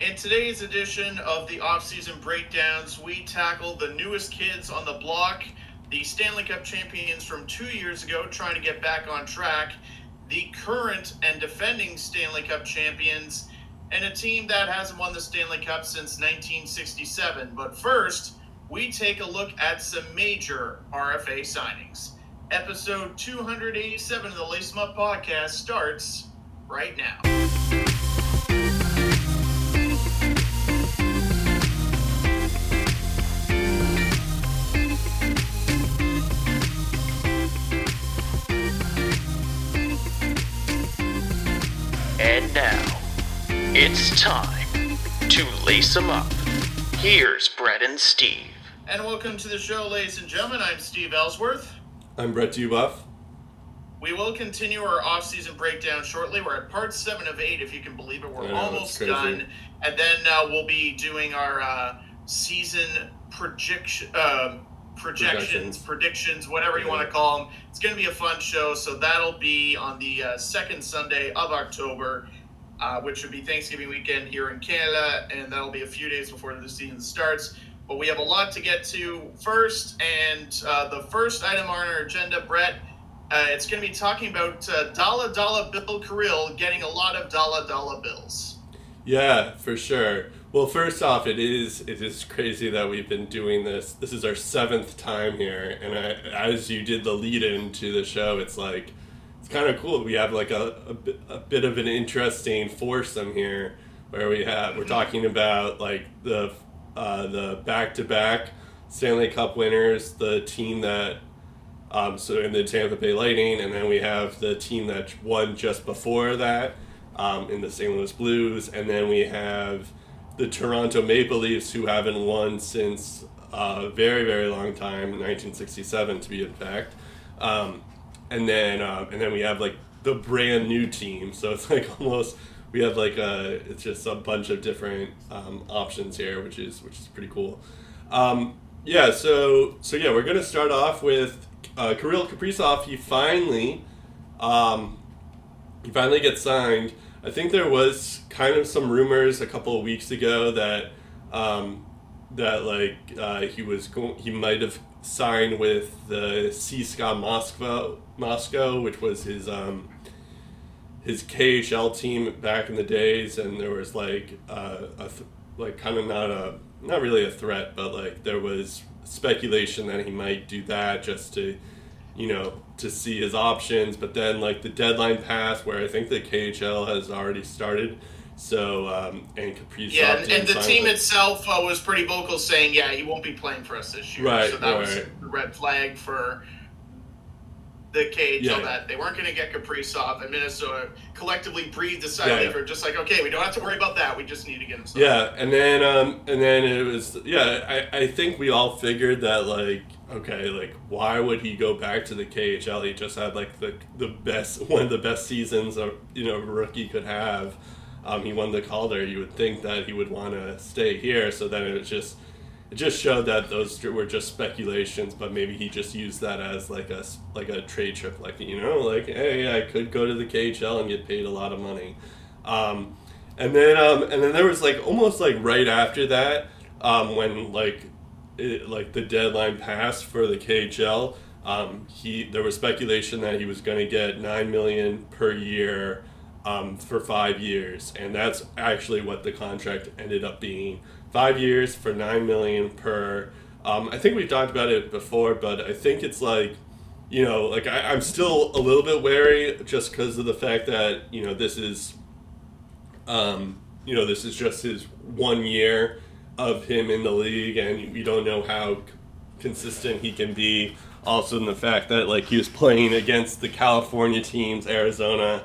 In today's edition of the Off-Season Breakdowns, we tackle the newest kids on the block, the Stanley Cup champions from 2 years ago trying to get back on track, the current and defending Stanley Cup champions, and a team that hasn't won the Stanley Cup since 1967. But first, we take a look at some major RFA signings. Episode 287 of the Lace 'Em Up podcast starts right now. And now, it's time to lace 'em up. Here's Brett and Steve. And welcome to the show, ladies and gentlemen. I'm Steve Ellsworth. I'm Brett Dubuff. We will continue our off-season breakdown shortly. We're at part 7 of 8, if you can believe it. We're almost done. And then we'll be doing our season predictions, whatever you want to call them. It's going to be a fun show, so that'll be on the second Sunday of October, which would be Thanksgiving weekend here in Canada, and that'll be a few days before the season starts. But we have a lot to get to first, and the first item on our agenda, Brett, it's going to be talking about Dollar Dollar Bill Kirill getting a lot of Dollar Dollar Bills. Yeah, for sure. Well, first off, it is crazy that we've been doing this. This is our 7th time here, and as you did the lead-in to the show, it's like, it's kind of cool. We have like a bit of an interesting foursome here, where we're talking about like the back-to-back Stanley Cup winners, the team that in the Tampa Bay Lightning, and then we have the team that won just before that in the St. Louis Blues, and then we have the Toronto Maple Leafs, who haven't won since a very, very long time, 1967 to be exact. And then we have like the brand new team. So it's like almost, we have like it's just a bunch of different options here, which is pretty cool. So we're gonna start off with Kirill Kaprizov. He finally gets signed. I think there was kind of some rumors a couple of weeks ago that he might have signed with the CSKA Moscow, which was his KHL team back in the days, and there was like not really a threat, but like there was speculation that he might do that just to, you know, to see his options. But then like the deadline passed, where I think the KHL has already started. So and Kaprizov, yeah, and the team itself was pretty vocal saying, yeah, he won't be playing for us this year. Right, so that was the red flag for the KHL, that they weren't going to get Kaprizov, and Minnesota collectively breathed a sigh of relief. We're just like, okay, we don't have to worry about that. We just need to get him started. Yeah, and then it was, yeah, I think we all figured that like, okay, like why would he go back to the KHL? He just had like one of the best seasons a, you know, rookie could have. He won the Calder. You would think that he would want to stay here. So then it just showed that those were just speculations, but maybe he just used that as like a trade trip, like, you know, like, hey, I could go to the KHL and get paid a lot of money. And then there was like almost like right after that, when like the deadline passed for the KHL, there was speculation that he was going to get $9 million per year for 5 years, and that's actually what the contract ended up being. 5 years for $9 million per. I think we've talked about it before, but I think it's like, you know, like I'm still a little bit wary just because of the fact that, you know, this is just his 1 year of him in the league, and we don't know how consistent he can be. Also, in the fact that like he was playing against the California teams, Arizona,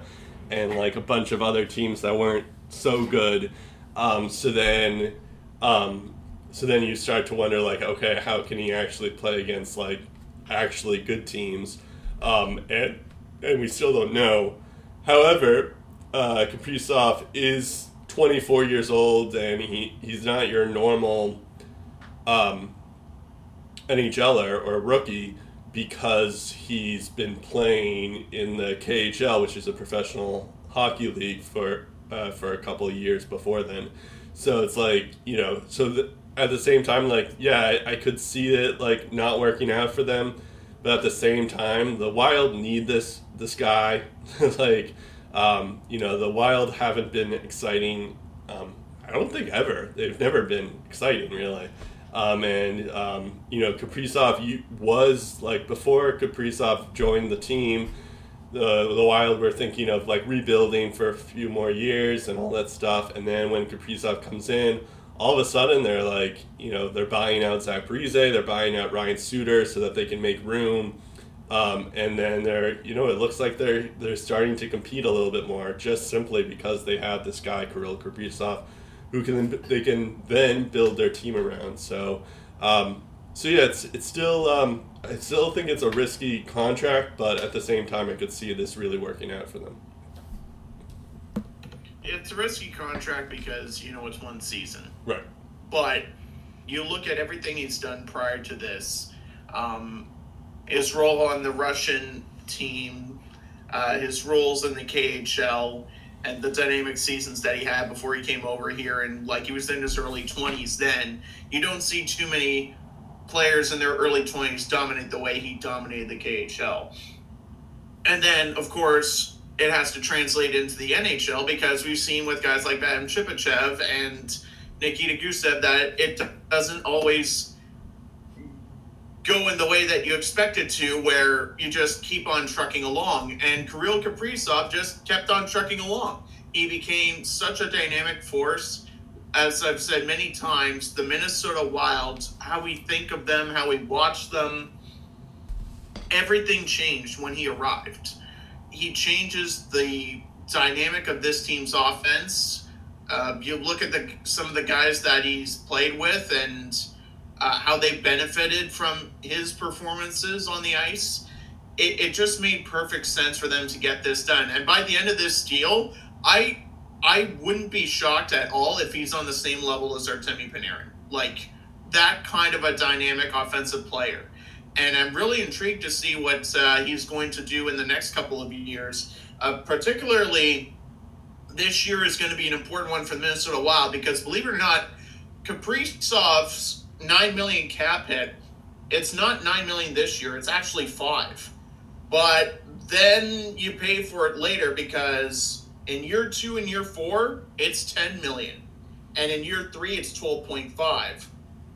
and like a bunch of other teams that weren't so good. So then you start to wonder like, okay, how can he actually play against like actually good teams? And we still don't know. However, Kaprizov is 24 years old, and he's not your normal NHLer or rookie, because he's been playing in the KHL, which is a professional hockey league, for a couple of years before then. So it's like, you know, so at the same time, like, yeah, I could see it, like, not working out for them. But at the same time, the Wild need this guy. Like, you know, the Wild haven't been exciting. I don't think ever. They've never been exciting, really. And, you know, Kaprizov was, like, before Kaprizov joined the team, the Wild were thinking of, like, rebuilding for a few more years and all that stuff. And then when Kaprizov comes in, all of a sudden they're like, you know, they're buying out Zach Parise, they're buying out Ryan Suter so that they can make room. And then they're, you know, it looks like they're starting to compete a little bit more just simply because they have this guy, Kirill Kaprizov, who they can then build their team around. So, yeah, it's still, I still think it's a risky contract, but at the same time, I could see this really working out for them. It's a risky contract because, you know, it's one season. Right. But you look at everything he's done prior to this, his role on the Russian team, his roles in the KHL, and the dynamic seasons that he had before he came over here. And, like, he was in his early 20s then. You don't see too many players in their early 20s dominate the way he dominated the KHL. And then, of course, it has to translate into the NHL because we've seen with guys like Vadim Chipachev and Nikita Gusev that it doesn't always go in the way that you expect it to, where you just keep on trucking along. And Kirill Kaprizov just kept on trucking along. He became such a dynamic force. As I've said many times, the Minnesota Wild, how we think of them, how we watch them, everything changed when he arrived. He changes the dynamic of this team's offense. You look at some of the guys that he's played with and how they benefited from his performances on the ice. It just made perfect sense for them to get this done. And by the end of this deal, I wouldn't be shocked at all if he's on the same level as Artemi Panarin. Like, that kind of a dynamic offensive player. And I'm really intrigued to see what he's going to do in the next couple of years. Particularly, this year is going to be an important one for the Minnesota Wild because, believe it or not, Kaprizov's $9 million cap hit, it's not $9 million this year. It's actually $5. But then you pay for it later because in year 2 and year 4, it's $10 million. And in year 3, it's $12.5.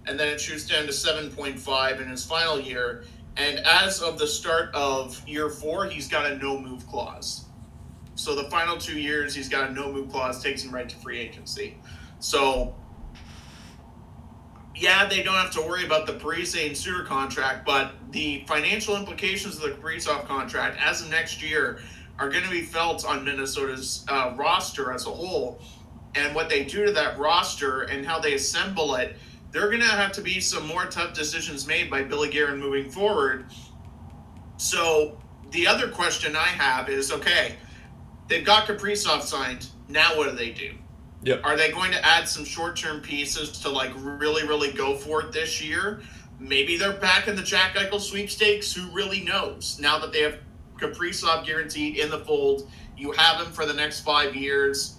And then it shoots down to 7.5 in his final year. And as of the start of year 4, he's got a no-move clause. So the final 2 years, he's got a no-move clause, takes him right to free agency. So, yeah, they don't have to worry about the Parise and Suter contract, but the financial implications of the Kaprizov contract as of next year are going to be felt on Minnesota's roster as a whole. And what they do to that roster and how they assemble it, there are going to have to be some more tough decisions made by Billy Guerin moving forward. So the other question I have is, okay, they've got Kaprizov signed. Now what do they do? Yep. Are they going to add some short-term pieces to, like, really, really go for it this year? Maybe they're back in the Jack Eichel sweepstakes. Who really knows? Now that they have Kaprizov guaranteed in the fold, you have him for the next 5 years.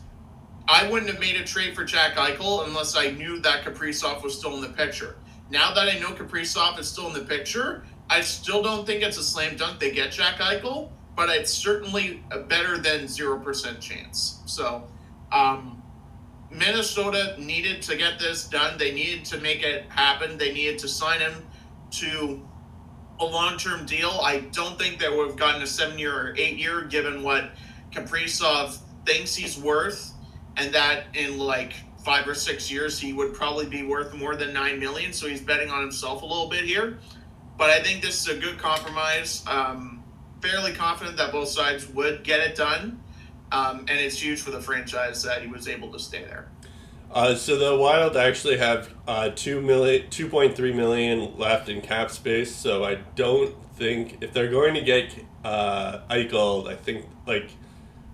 I wouldn't have made a trade for Jack Eichel unless I knew that Kaprizov was still in the picture. Now that I know Kaprizov is still in the picture, I still don't think it's a slam dunk they get Jack Eichel, but it's certainly better than 0% chance. So Minnesota needed to get this done. They needed to make it happen. They needed to sign him to a long-term deal. I don't think they would have gotten a 7-year or 8-year given what Kaprizov thinks he's worth. And that in, like, 5 or 6 years, he would probably be worth more than $9 million. So he's betting on himself a little bit here. But I think this is a good compromise. Fairly confident that both sides would get it done. And it's huge for the franchise that he was able to stay there. So the Wild actually have $2.3 million left in cap space. So I don't think if they're going to get Eichel, I think, like,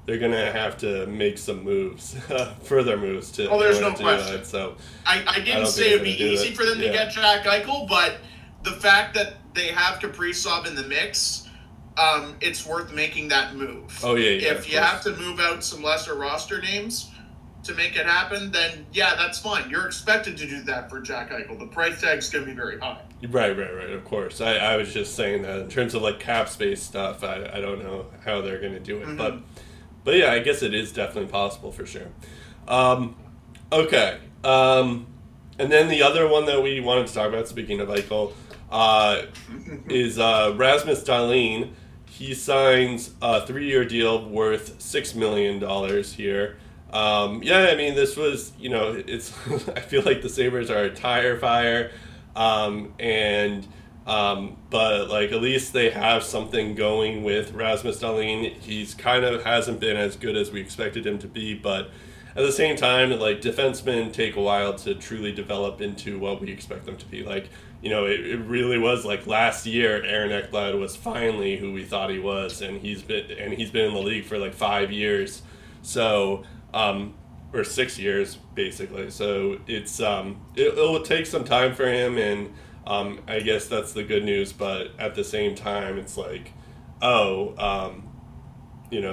they're going to have to make some moves, further moves to. Oh, there's no question. That, so I didn't say it'd be easy for them to get Jack Eichel, but the fact that they have Kaprizov in the mix, it's worth making that move. Oh, yeah. If you have to move out some lesser roster names, to make it happen, then yeah, that's fine. You're expected to do that for Jack Eichel. The price tag's going to be very high. Right, of course. I was just saying that in terms of like cap space stuff, I don't know how they're going to do it. Mm-hmm. But yeah, I guess it is definitely possible for sure. Okay. And then the other one that we wanted to talk about, speaking of Eichel, is Rasmus Dahlin. He signs a 3-year deal worth $6 million here. Yeah, I mean, this was, you know, it's. I feel like the Sabres are a tire fire, but like at least they have something going with Rasmus Dahlin. He's kind of hasn't been as good as we expected him to be, but at the same time, like defensemen take a while to truly develop into what we expect them to be. Like, you know, it really was like last year, Aaron Ekblad was finally who we thought he was, and he's been in the league for like 5 years, so. Or 6 years basically. So it's it'll take some time for him, and I guess that's the good news. But at the same time, it's like, you know,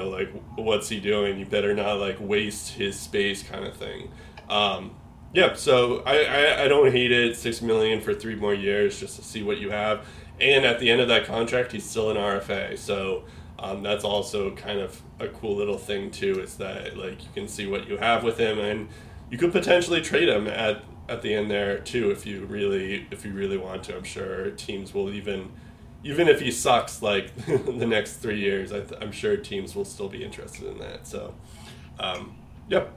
like what's he doing? You better not like waste his space, kind of thing. Yeah. So I don't hate it. $6 million for 3 more years just to see what you have. And at the end of that contract, he's still an RFA. So. That's also kind of a cool little thing too, is that like you can see what you have with him, and you could potentially trade him at the end there too if you really want to. I'm sure teams will even if he sucks like the next 3 years, I'm sure teams will still be interested in that. So, yep.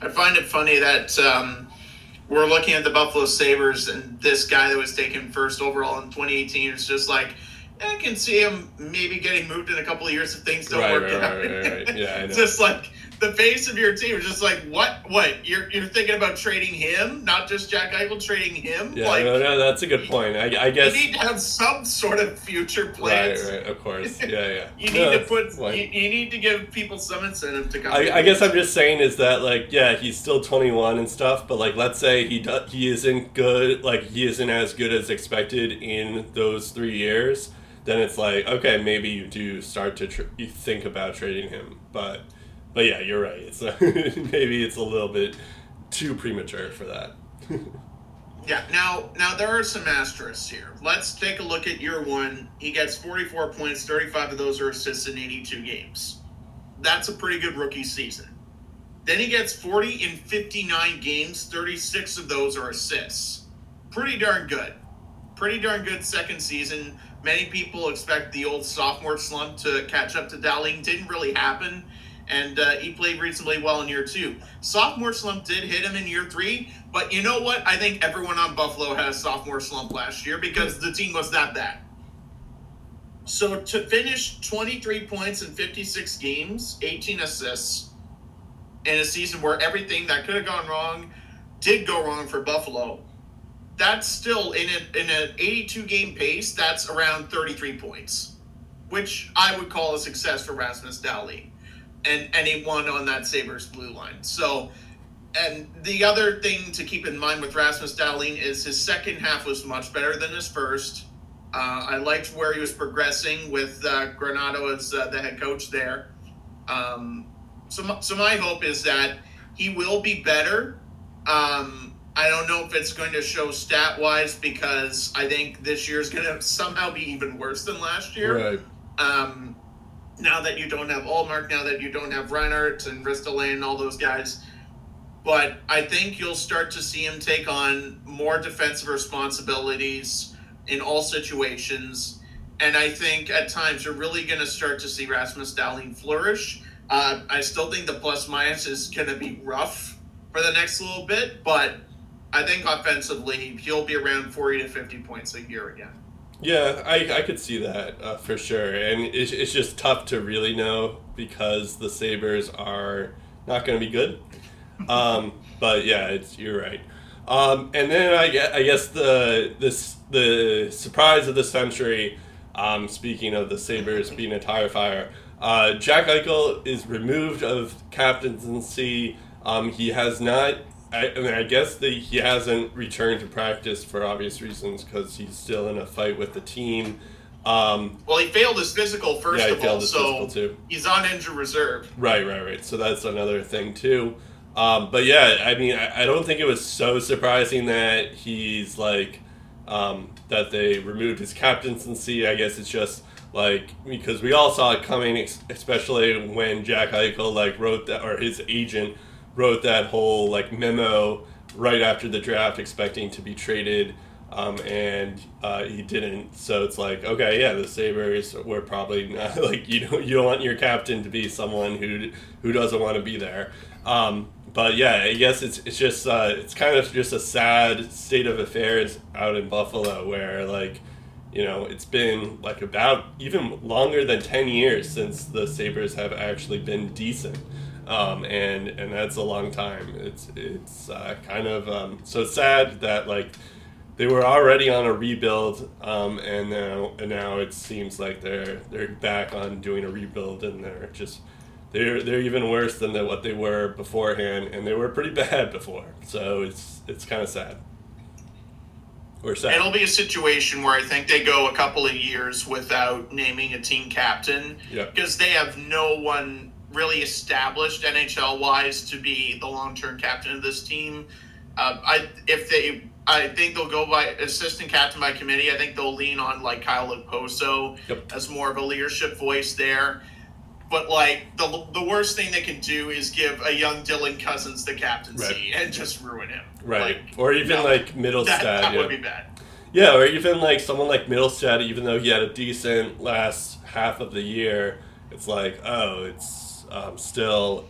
I find it funny that we're looking at the Buffalo Sabres, and this guy that was taken first overall in 2018 is just like. I can see him maybe getting moved in a couple of years if things don't work out. Right. Yeah, I know. Just like the face of your team is just like, what? You're thinking about trading him, not just Jack Eichel, trading him? Yeah, like, no, that's a good point. I guess you need to have some sort of future plans. Right, of course. Yeah. You need to give people some incentive to come. I guess I'm just saying is that like, yeah, he's still 21 and stuff, but like, let's say he isn't as good as expected in those 3 years. Then it's like, okay, maybe you do start to you think about trading him, but yeah, you're right. It's maybe it's a little bit too premature for that. Yeah. Now there are some asterisks here. Let's take a look at year one. He gets 44 points, 35 of those are assists in 82 games. That's a pretty good rookie season. Then he gets 40 in 59 games, 36 of those are assists. Pretty darn good. Pretty darn good second season. Many people expect the old sophomore slump to catch up to Dahlin. Didn't really happen, and he played reasonably well in year two. Sophomore slump did hit him in year three, but you know what? I think everyone on Buffalo had a sophomore slump last year because the team was that bad. So to finish 23 points in 56 games, 18 assists, in a season where everything that could have gone wrong did go wrong for Buffalo, that's still in an 82-game pace, that's around 33 points, which I would call a success for Rasmus Dahlin and anyone on that Sabres blue line. So, and the other thing to keep in mind with Rasmus Dahlin is his second half was much better than his first. I liked where he was progressing with Granato as the head coach there. So my hope is that he will be better. I don't know if it's going to show stat-wise because I think this year's going to somehow be even worse than last year. Right. Now that you don't have Ullmark, now that you don't have Reinhardt and Ristolainen and all those guys. But I think you'll start to see him take on more defensive responsibilities in all situations. And I think at times you're really going to start to see Rasmus Dahlin flourish. I still think the plus-minus is going to be rough for the next little bit, but I think offensively, he'll be around 40 to 50 points a year again. Yeah, I could see that for sure. And it's just tough to really know because the Sabres are not going to be good. But yeah, you're right. And then I guess the surprise of the century, speaking of the Sabres being a tire fire, Jack Eichel is removed of captaincy. He has not... I guess that he hasn't returned to practice for obvious reasons because he's still in a fight with the team. Well, he failed his physical first of all, so he's on injured reserve. Right. So that's another thing too. But yeah, I mean, I don't think it was so surprising that he's like that they removed his captaincy. I guess it's just like because we all saw it coming, especially when Jack Eichel wrote that, or his agent wrote that whole memo right after the draft, expecting to be traded. And he didn't, so it's okay, yeah, the Sabres were probably not, you don't want your captain to be someone who doesn't want to be there. But yeah, I guess it's just it's kind of just a sad state of affairs out in Buffalo, where it's been about even longer than 10 years since the Sabres have actually been decent. And that's a long time. It's kind of so sad that they were already on a rebuild, and now it seems they're back on doing a rebuild, and they're even worse than what they were beforehand, and they were pretty bad before. So it's kind of sad. Or sad. It'll be a situation where I think they go a couple of years without naming a team captain because they have no one really established NHL wise to be the long term captain of this team. I think they'll go by assistant captain by committee. I think they'll lean on Kyle Okposo as more of a leadership voice there. But the worst thing they can do is give a young Dylan Cousins the captaincy and just ruin him. Right. Or even Middlestad. That would be bad. Yeah, or even someone like Middlestad, even though he had a decent last half of the year, it's it's still.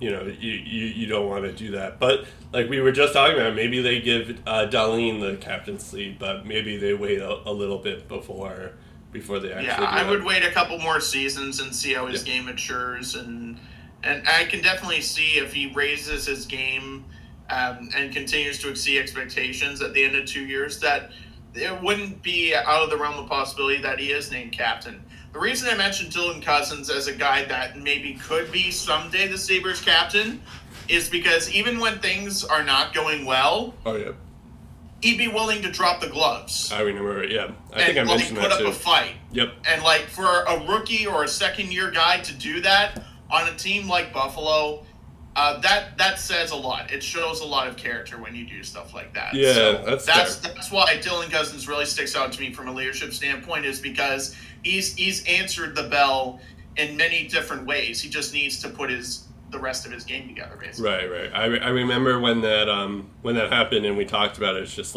You don't want to do that. But we were just talking about, maybe they give Darlene the captaincy, but maybe they wait a little bit before they actually do I would wait a couple more seasons and see how his game matures. And I can definitely see if he raises his game and continues to exceed expectations at the end of 2 years, that it wouldn't be out of the realm of possibility that he is named captain. The reason I mentioned Dylan Cousins as a guy that maybe could be someday the Sabres captain is because even when things are not going well, he'd be willing to drop the gloves. I remember, I think I mentioned that too. And put up a fight. Yep. And for a rookie or a second-year guy to do that on a team like Buffalo, that says a lot. It shows a lot of character when you do stuff like that. Yeah, so that's why Dylan Cousins really sticks out to me from a leadership standpoint, is because he's answered the bell in many different ways. He just needs to put the rest of his game together, basically. Right. I remember when that happened and we talked about it. It's just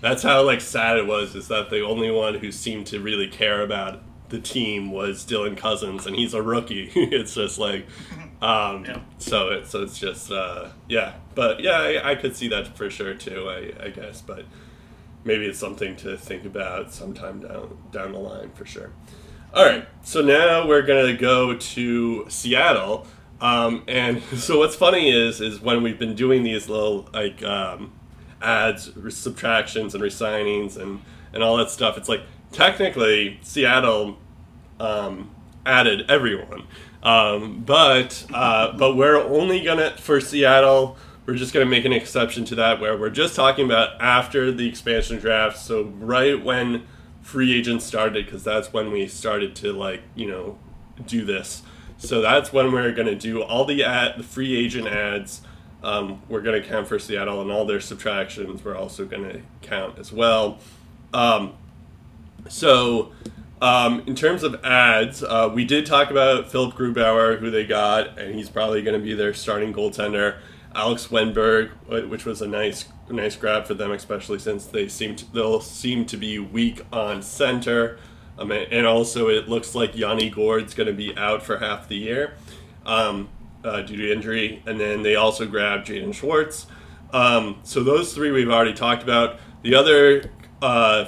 that's how sad it was, is that the only one who seemed to really care about the team was Dylan Cousins, and he's a rookie. It's just So it's just but I could see that for sure too, I guess, but maybe it's something to think about sometime down the line for sure. All right, so now we're gonna go to Seattle, and so what's funny is when we've been doing these little adds, subtractions, and resignings and all that stuff, it's technically Seattle added everyone. But we're only gonna, for Seattle, we're just gonna make an exception to that, where we're just talking about after the expansion draft, so right when free agents started, because that's when we started to do this. So that's when we're gonna do all the free agent adds. We're gonna count for Seattle, and all their subtractions we're also gonna count as well. In terms of ads, we did talk about Philip Grubauer, who they got, and he's probably going to be their starting goaltender. Alex Wennberg, which was a nice grab for them, especially since they'll seem to be weak on center. And also it looks like Yanni Gourd's going to be out for half the year due to injury. And then they also grabbed Jaden Schwartz. So those three we've already talked about. The other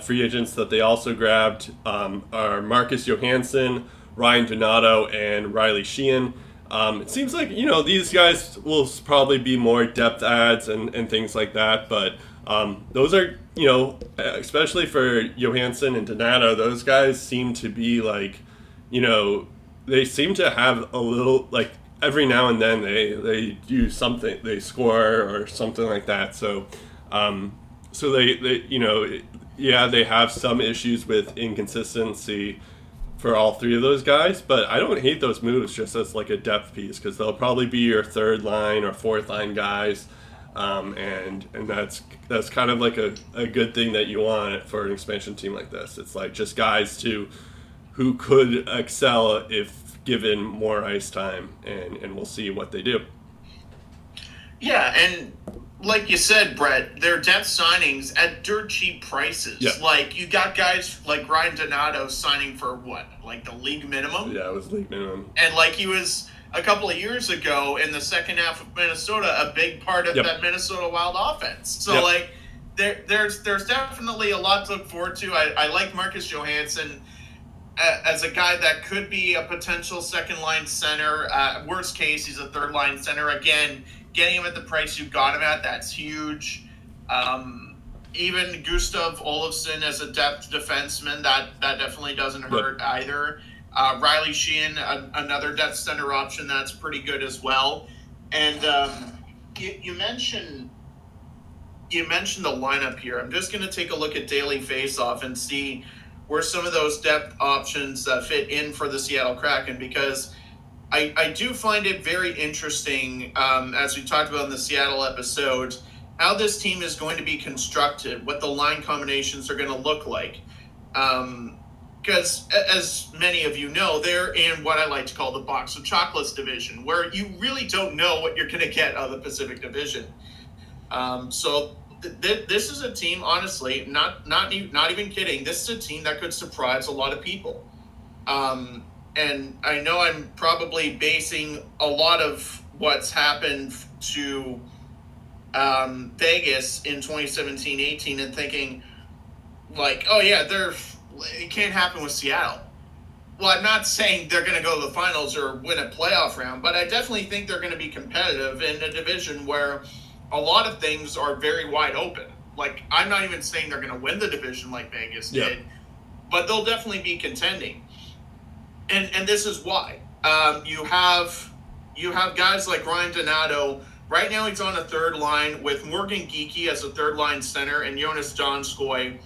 free agents that they also grabbed are Marcus Johansson, Ryan Donato, and Riley Sheehan. It seems these guys will probably be more depth adds and things like that, but those are, especially for Johansson and Donato, those guys seem to be they seem to have a little, every now and then they do something, they score or something like that, so they yeah, they have some issues with inconsistency for all three of those guys, but I don't hate those moves just as like a depth piece, because they'll probably be your third line or fourth line guys, and that's kind of like a good thing that you want for an expansion team like this. It's like just guys to who could excel if given more ice time, and we'll see what they do. Yeah, and like you said, Brett, they're depth signings at dirt cheap prices. Yeah. Like, you got guys like Ryan Donato signing for what? Like the league minimum? Yeah, it was league minimum. And like he was a couple of years ago in the second half of Minnesota, a big part of that Minnesota Wild offense. So like there's definitely a lot to look forward to. I like Marcus Johansson as a guy that could be a potential second line center. Worst case, he's a third line center again. Getting him at the price you got him at, that's huge. Even Gustav Olofsson as a depth defenseman, that definitely doesn't hurt either. Riley Sheehan, another depth center option, that's pretty good as well. And you mentioned the lineup here. I'm just going to take a look at Daily Faceoff and see where some of those depth options fit in for the Seattle Kraken, because I do find it very interesting, as we talked about in the Seattle episode, how this team is going to be constructed, what the line combinations are going to look like. Because, as many of you know, they're in what I like to call the Box of Chocolates division, where you really don't know what you're going to get out of the Pacific Division. So this is a team, honestly, not even kidding, this is a team that could surprise a lot of people. And I know I'm probably basing a lot of what's happened to Vegas in 2017-18 and thinking, like, oh, yeah, it can't happen with Seattle. Well, I'm not saying they're going to go to the finals or win a playoff round, but I definitely think they're going to be competitive in a division where a lot of things are very wide open. Like, I'm not even saying they're going to win the division like Vegas did, but they'll definitely be contending. And this is why. You have guys like Ryan Donato. Right now he's on a third line with Morgan Geekie as a third line center and Jonas Donskoy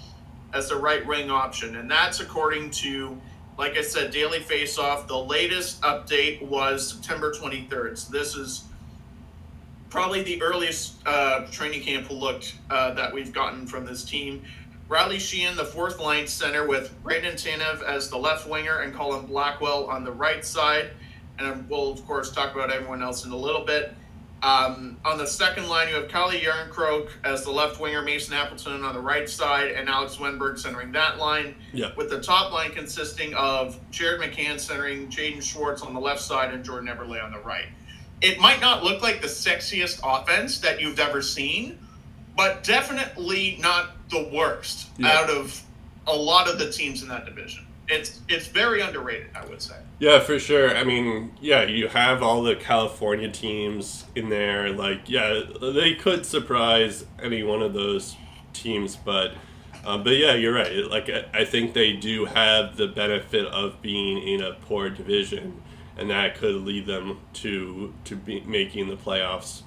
as the right wing option. And that's according to, like I said, Daily Faceoff. The latest update was September 23rd. So this is probably the earliest training camp look that we've gotten from this team. Riley Sheehan, the fourth line center, with Brayden Tanev as the left winger and Colin Blackwell on the right side. And we'll, of course, talk about everyone else in a little bit. On the second line, you have Kylie Yarncroke as the left winger, Mason Appleton on the right side, and Alex Wenberg centering that line, with the top line consisting of Jared McCann centering, Jaden Schwartz on the left side, and Jordan Eberle on the right. It might not look like the sexiest offense that you've ever seen, but definitely not the worst out of a lot of the teams in that division. It's very underrated, I would say. Yeah, for sure. I mean, you have all the California teams in there. Like, they could surprise any one of those teams, but you're right. Like, I think they do have the benefit of being in a poor division, and that could lead them to making the playoffs.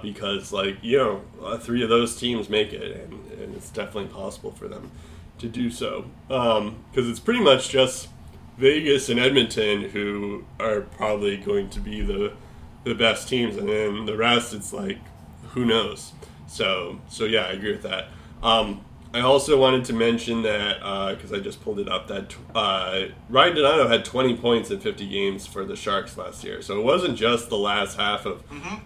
Because, three of those teams make it, and it's definitely possible for them to do so. Because it's pretty much just Vegas and Edmonton who are probably going to be the best teams, and then the rest, it's like, who knows? So, I agree with that. I also wanted to mention that, because I just pulled it up, that Ryan Donato had 20 points in 50 games for the Sharks last year. So it wasn't just the last half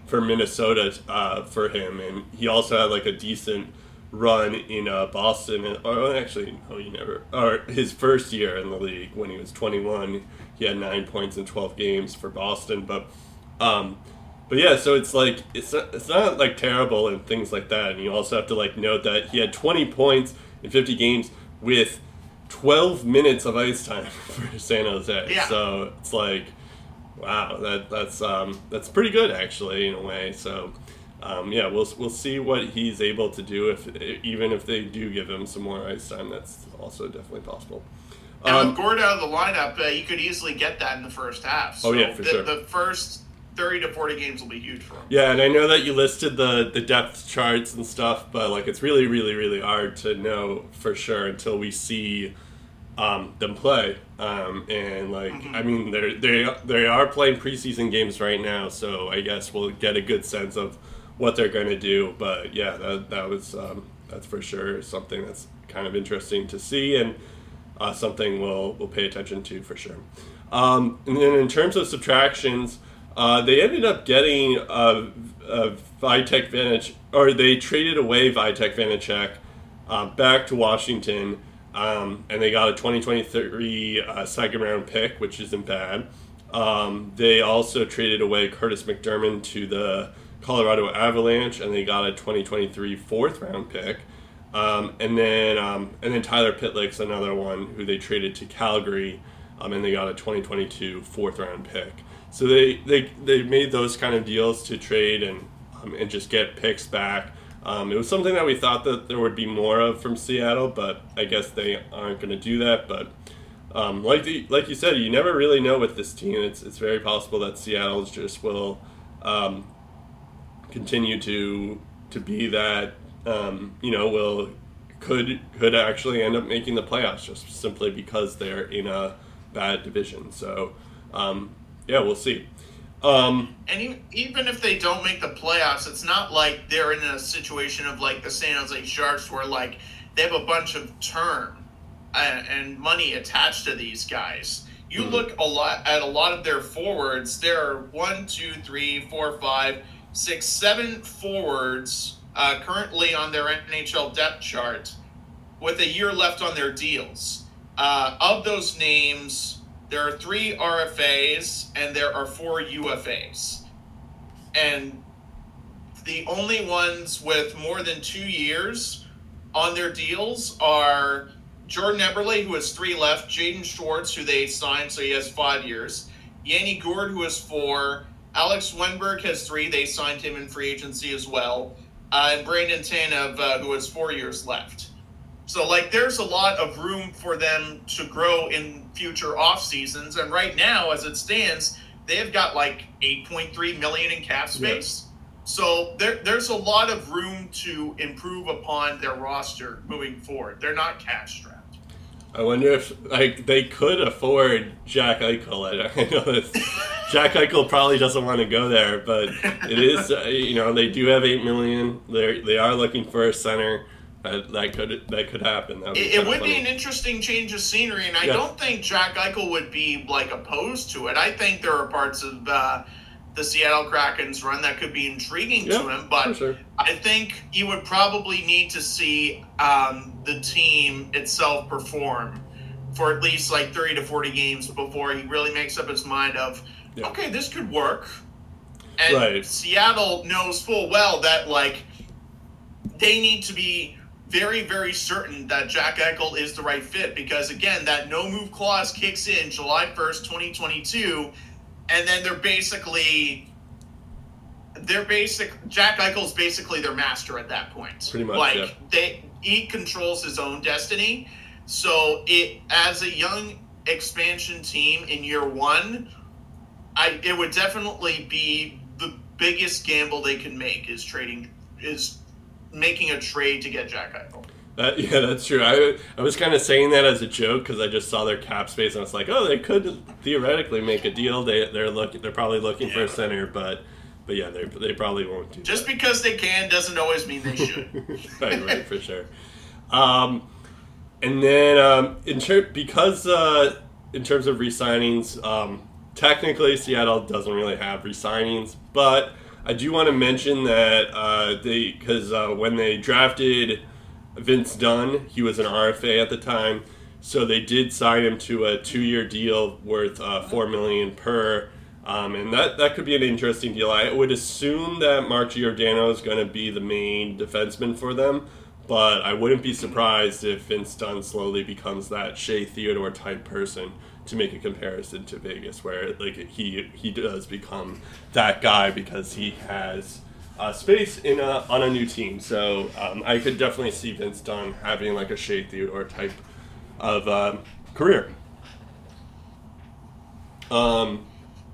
for Minnesota for him. And he also had, like, a decent run in Boston. His first year in the league when he was 21, he had 9 points in 12 games for Boston. But yeah, so it's like, it's not like terrible and things like that. And you also have to like note that he had 20 points in 50 games with 12 minutes of ice time for San Jose. Yeah. So it's like, wow, that's pretty good actually in a way. So we'll see what he's able to do even if they do give him some more ice time. That's also definitely possible. And with Gord out of the lineup, you could easily get that in the first half. So for sure. The first 30 to 40 games will be huge for them. Yeah, and I know that you listed the depth charts and stuff, but like it's really, really, really hard to know for sure until we see them play. And like, mm-hmm. I mean, they are playing preseason games right now, so I guess we'll get a good sense of what they're going to do. But yeah, that was that's for sure something that's kind of interesting to see, and something we'll pay attention to for sure. And then in terms of subtractions. They ended up getting Vitek Vanacek, or they traded away Vitek Vanacek back to Washington, and they got a 2023 second-round pick, which isn't bad. They also traded away Curtis McDermott to the Colorado Avalanche, and they got a 2023 fourth-round pick. And then Tyler Pitlick's another one who they traded to Calgary, and they got a 2022 fourth-round pick. So they made those kind of deals to trade and just get picks back. It was something that we thought that there would be more of from Seattle, but I guess they aren't going to do that. But like you said, you never really know with this team. It's very possible that Seattle just will continue to be that. Will could actually end up making the playoffs just simply because they're in a bad division. So. Yeah, we'll see. And even if they don't make the playoffs, it's not like they're in a situation of like the San Jose Sharks where like they have a bunch of term and money attached to these guys. You mm-hmm. look at a lot of their forwards. There are 1, 2, 3, 4, 5, 6, 7 forwards currently on their NHL depth chart with a year left on their deals. Of those names, there are 3 RFAs and there are 4 UFAs. And the only ones with more than 2 years on their deals are Jordan Eberle, who has 3 left, Jaden Schwartz, who they signed, so he has 5 years, Yanni Gourde, who has 4, Alex Wenberg has 3, they signed him in free agency as well, and Brandon Tanev, who has 4 years left. So, like, there's a lot of room for them to grow in future off seasons, and right now, as it stands, they've got like $8.3 million in cap space. Yeah. So there's a lot of room to improve upon their roster moving forward. They're not cash strapped. I wonder if like they could afford Jack Eichel. I know this. Jack Eichel probably doesn't want to go there, but it is they do have $8 million. They are looking for a center. That could happen. It would be an interesting change of scenery, and I don't think Jack Eichel would be like opposed to it. I think there are parts of the Seattle Kraken's run that could be intriguing to him, but sure. I think you would probably need to see the team itself perform for at least like 30 to 40 games before he really makes up his mind of, okay, this could work. And Seattle knows full well that like they need to be very, very certain that Jack Eichel is the right fit because, again, that no-move clause kicks in July 1st, 2022, and then Jack Eichel's basically their master at that point. Pretty much, he controls his own destiny. So as a young expansion team in year one, it would definitely be the biggest gamble they can make is making a trade to get Jack Eichel. That's true. I was kind of saying that as a joke because I just saw their cap space and I was like, oh, they could theoretically make a deal. They're probably looking for a center, but yeah, they probably won't do. Just because they can doesn't always mean they should. right, for sure. And then in terms of re-signings, technically Seattle doesn't really have re-signings, but I do want to mention that when they drafted Vince Dunn, he was an RFA at the time, so they did sign him to a 2-year deal worth $4 million per, and that could be an interesting deal. I would assume that Mark Giordano is going to be the main defenseman for them, but I wouldn't be surprised if Vince Dunn slowly becomes that Shea Theodore type person, to make a comparison to Vegas, where like he does become that guy because he has space on a new team. So I could definitely see Vince Dunn having like a Shea Theodore type of career.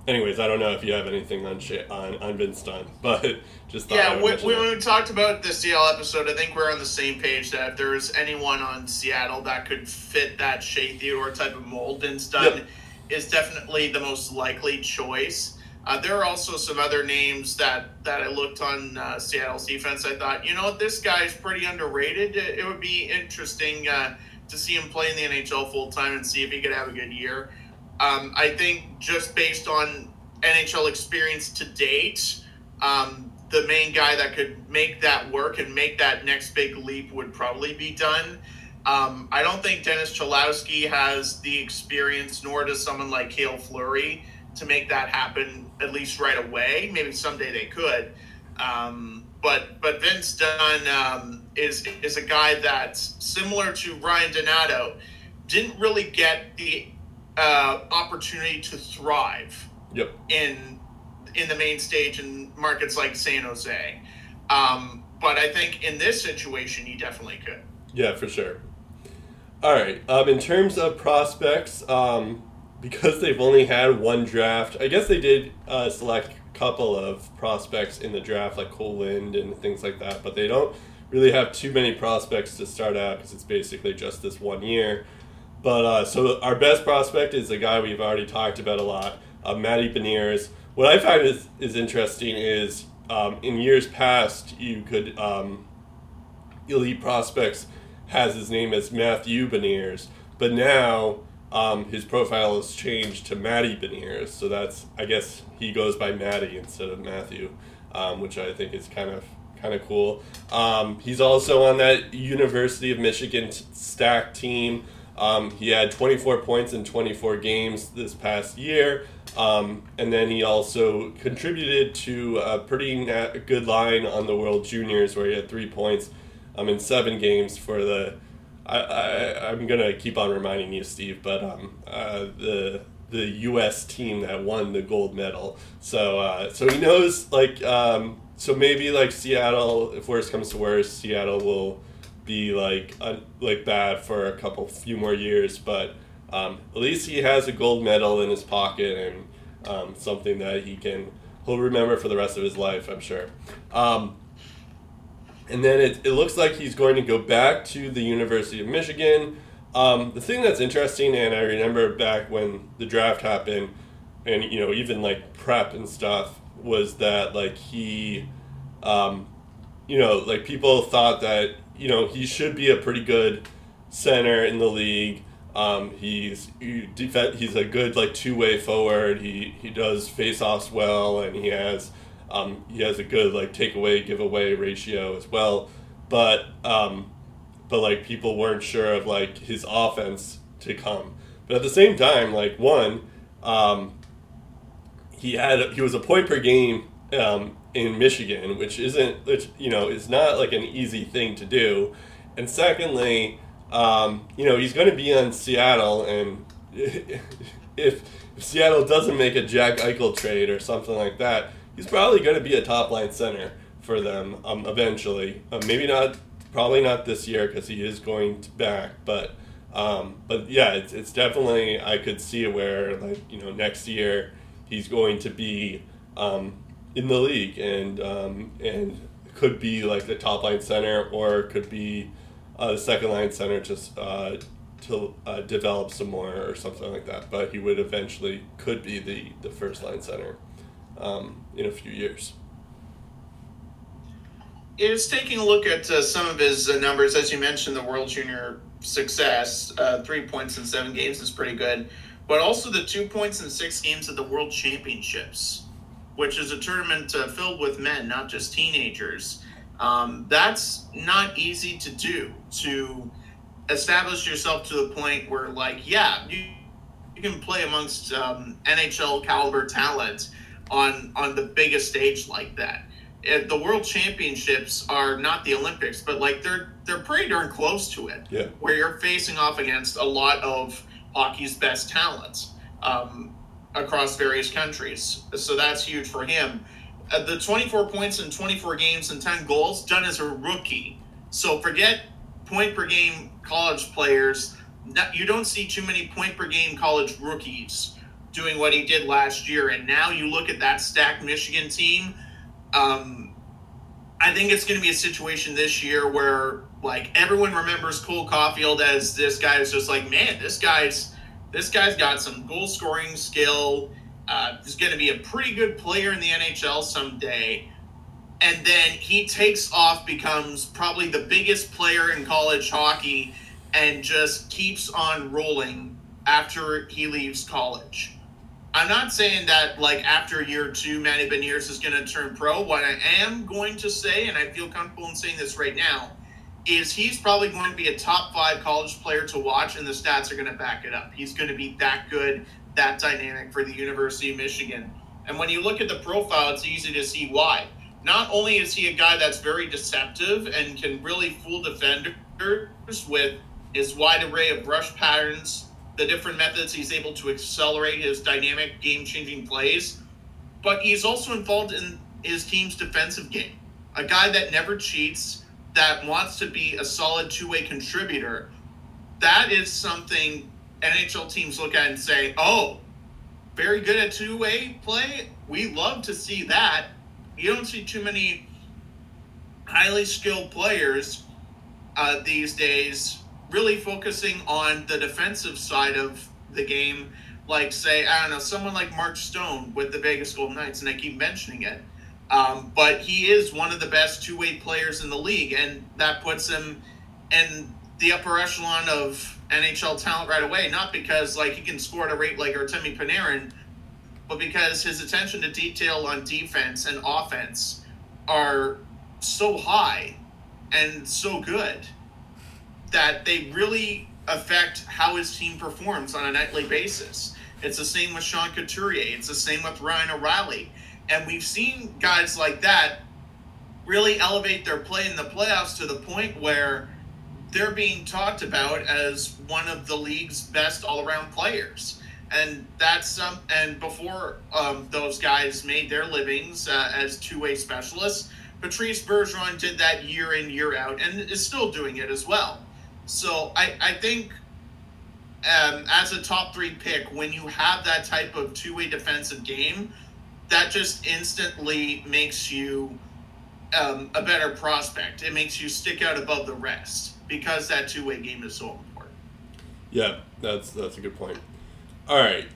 Anyways, I don't know if you have anything on Vince Dunn, but just thought I would mention that. When we talked about the Seattle episode, I think we're on the same page that if there's anyone on Seattle that could fit that Shea Theodore type of mold, Vince Dunn is definitely the most likely choice. There are also some other names that I looked on Seattle's defense. I thought, you know what, this guy's pretty underrated. It would be interesting to see him play in the NHL full-time and see if he could have a good year. I think just based on NHL experience to date, the main guy that could make that work and make that next big leap would probably be Dunn. I don't think Dennis Cholowski has the experience, nor does someone like Cale Fleury, to make that happen, at least right away. Maybe someday they could. But Vince Dunn is a guy that's similar to Ryan Donato, didn't really get the opportunity to thrive in the main stage in markets like San Jose. But I think in this situation, he definitely could. Yeah, for sure. All right. In terms of prospects, because they've only had one draft, I guess they did select a couple of prospects in the draft, like Cole Lind and things like that, but they don't really have too many prospects to start out because it's basically just this 1 year. But so our best prospect is a guy we've already talked about a lot, Matty Beniers. What I find is interesting is in years past, you could Elite Prospects has his name as Matthew Beniers, but now his profile has changed to Matty Beniers. So that's, I guess, he goes by Matty instead of Matthew, which I think is kind of cool. He's also on that University of Michigan stack team. He had 24 points in 24 games this past year, and then he also contributed to a pretty good line on the World Juniors, where he had 3 points in 7 games for the. I'm gonna keep on reminding you, Steve, but the U.S. team that won the gold medal. So he knows, like, so maybe like Seattle, if worse comes to worse, Seattle will be like that for a few more years, but at least he has a gold medal in his pocket and something that he'll remember for the rest of his life, I'm sure. And then it looks like he's going to go back to the University of Michigan. The thing that's interesting, and I remember back when the draft happened, and you know, even like prep and stuff, was that like he, you know, like people thought that, you know, he should be a pretty good center in the league. He's a good like two-way forward. He does face-offs well, and he has a good like takeaway giveaway ratio as well. But like people weren't sure of like his offense to come. But at the same time, like he was a point per game in Michigan, which you know is not like an easy thing to do, and secondly, you know, he's going to be on Seattle, and if Seattle doesn't make a Jack Eichel trade or something like that, he's probably going to be a top line center for them eventually. Probably not this year because he is going back, but yeah, it's definitely, I could see where like, you know, next year he's going to be in the league and could be like the top line center or could be the second line center just to develop some more or something like that. But he would eventually could be the first line center in a few years. It's taking a look at some of his numbers. As you mentioned, the World Junior success, 3 points in 7 games is pretty good, but also the 2 points in 6 games at the World Championships, which is a tournament filled with men, not just teenagers. That's not easy to do, to establish yourself to the point where, like, yeah, you can play amongst NHL caliber talent on the biggest stage like that. The World Championships are not the Olympics, but, like, they're pretty darn close to it, yeah, where you're facing off against a lot of hockey's best talent. Across various countries. So that's huge for him. The 24 points in 24 games and 10 goals done as a rookie. So forget point per game college players. You don't see too many point per game college rookies doing what he did last year. And now you look at that stacked Michigan team. I think it's going to be a situation this year where, like, everyone remembers Cole Caulfield as this guy who's just like, man, this guy's got some goal-scoring skill. He's going to be a pretty good player in the NHL someday. And then he takes off, becomes probably the biggest player in college hockey, and just keeps on rolling after he leaves college. I'm not saying that, like, after year two, Matty Beniers is going to turn pro. What I am going to say, and I feel comfortable in saying this right now, is he's probably going to be a top-5 college player to watch, and the stats are going to back it up. He's going to be that good, that dynamic for the University of Michigan. And when you look at the profile, it's easy to see why. Not only is he a guy that's very deceptive and can really fool defenders with his wide array of brush patterns, the different methods he's able to accelerate his dynamic, game-changing plays, but he's also involved in his team's defensive game. A guy that never cheats, that wants to be a solid two-way contributor. That is something NHL teams look at and say, oh, very good at two-way play. We love to see that. You don't see too many highly skilled players these days really focusing on the defensive side of the game. Like, say, I don't know, someone like Mark Stone with the Vegas Golden Knights, and I keep mentioning it. But he is one of the best two-way players in the league, and that puts him in the upper echelon of NHL talent right away, not because, like, he can score at a rate like Artemi Panarin, but because his attention to detail on defense and offense are so high and so good that they really affect how his team performs on a nightly basis. It's the same with Sean Couturier. It's the same with Ryan O'Reilly. And we've seen guys like that really elevate their play in the playoffs to the point where they're being talked about as one of the league's best all-around players. And that's some. And before those guys made their livings as two-way specialists, Patrice Bergeron did that year in, year out, and is still doing it as well. So I think as a top 3 pick, when you have that type of two-way defensive game, that just instantly makes you a better prospect. It makes you stick out above the rest because that two-way game is so important. Yeah, that's a good point. All right,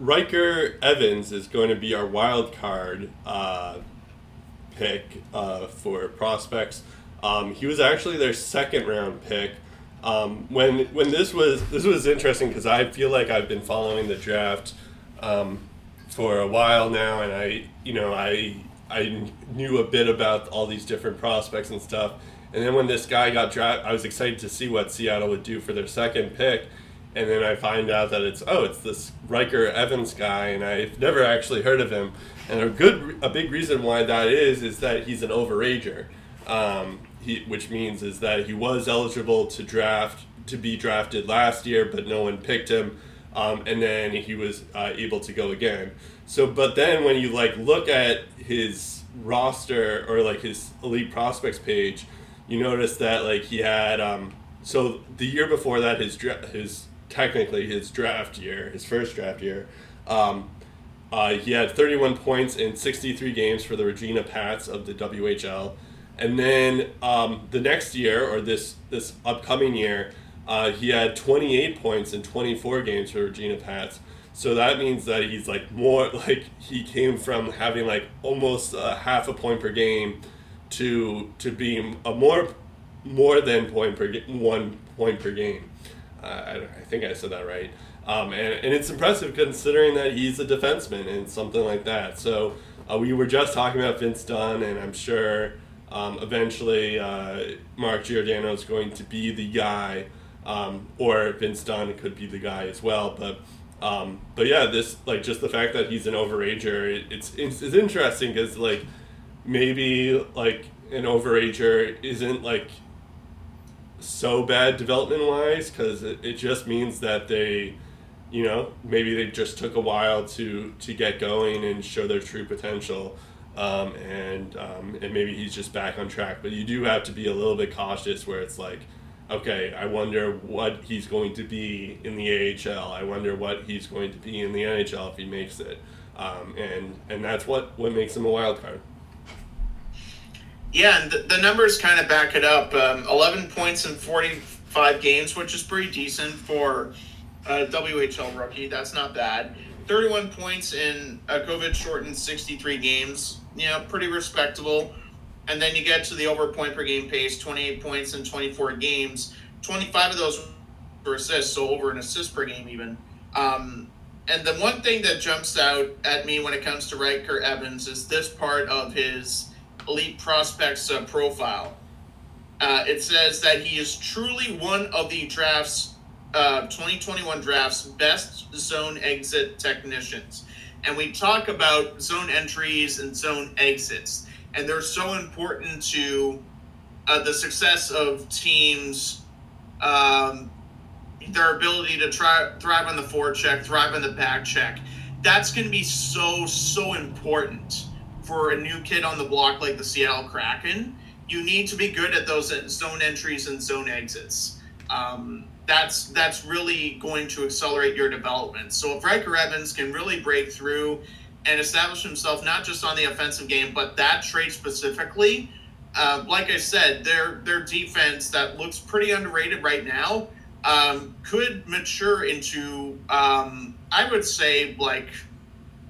Riker Evans is going to be our wild card pick for prospects. He was actually their second-round pick. When this was interesting because I feel like I've been following the draft for a while now, and I knew a bit about all these different prospects and stuff. And then when this guy got drafted, I was excited to see what Seattle would do for their second pick. And then I find out that it's this Riker Evans guy, and I've never actually heard of him. And a big reason why that is that he's an overager, which means is that he was eligible to be drafted last year, but no one picked him, and then he was able to go again. So, but then when you look at his roster or his elite prospects page, you notice that he had so the year before that his first draft year, he had 31 points in 63 games for the Regina Pats of the WHL. And then the next year, or this upcoming year, he had 28 points in 24 games for Regina Pats. So that means that he's he came from having almost half a point per game to being a more than 1 point per game. I think I said that right. And it's impressive considering that he's a defenseman and something like that. So we were just talking about Vince Dunn, and I'm sure eventually Mark Giordano is going to be the guy, or Vince Dunn could be the guy as well. But yeah, this just the fact that he's an overager, it's interesting because maybe an overager isn't so bad development-wise, because it just means that they, maybe they just took a while to get going and show their true potential, and maybe he's just back on track. But you do have to be a little bit cautious where it's okay, I wonder what he's going to be in the AHL. I wonder what he's going to be in the NHL if he makes it. And that's what makes him a wild card. Yeah, and the numbers kind of back it up. 11 points in 45 games, which is pretty decent for a WHL rookie. That's not bad. 31 points in a COVID-shortened 63 games. You know, pretty respectable. And then you get to the over point per game pace, 28 points in 24 games. 25 of those were assists, so over an assist per game even. And the one thing that jumps out at me when it comes to Ryker Evans is this part of his elite prospects profile. It says that he is truly one of the draft's 2021 draft's best zone exit technicians. And we talk about zone entries and zone exits, and they're so important to the success of teams, their ability to thrive on the forecheck, thrive on the back check. That's going to be so important for a new kid on the block like the Seattle Kraken. You need to be good at those zone entries and zone exits. That's really going to accelerate your development. So if Ryker Evans can really break through and establish himself not just on the offensive game, but that trade specifically, like I said, their defense that looks pretty underrated right now could mature into, I would say, like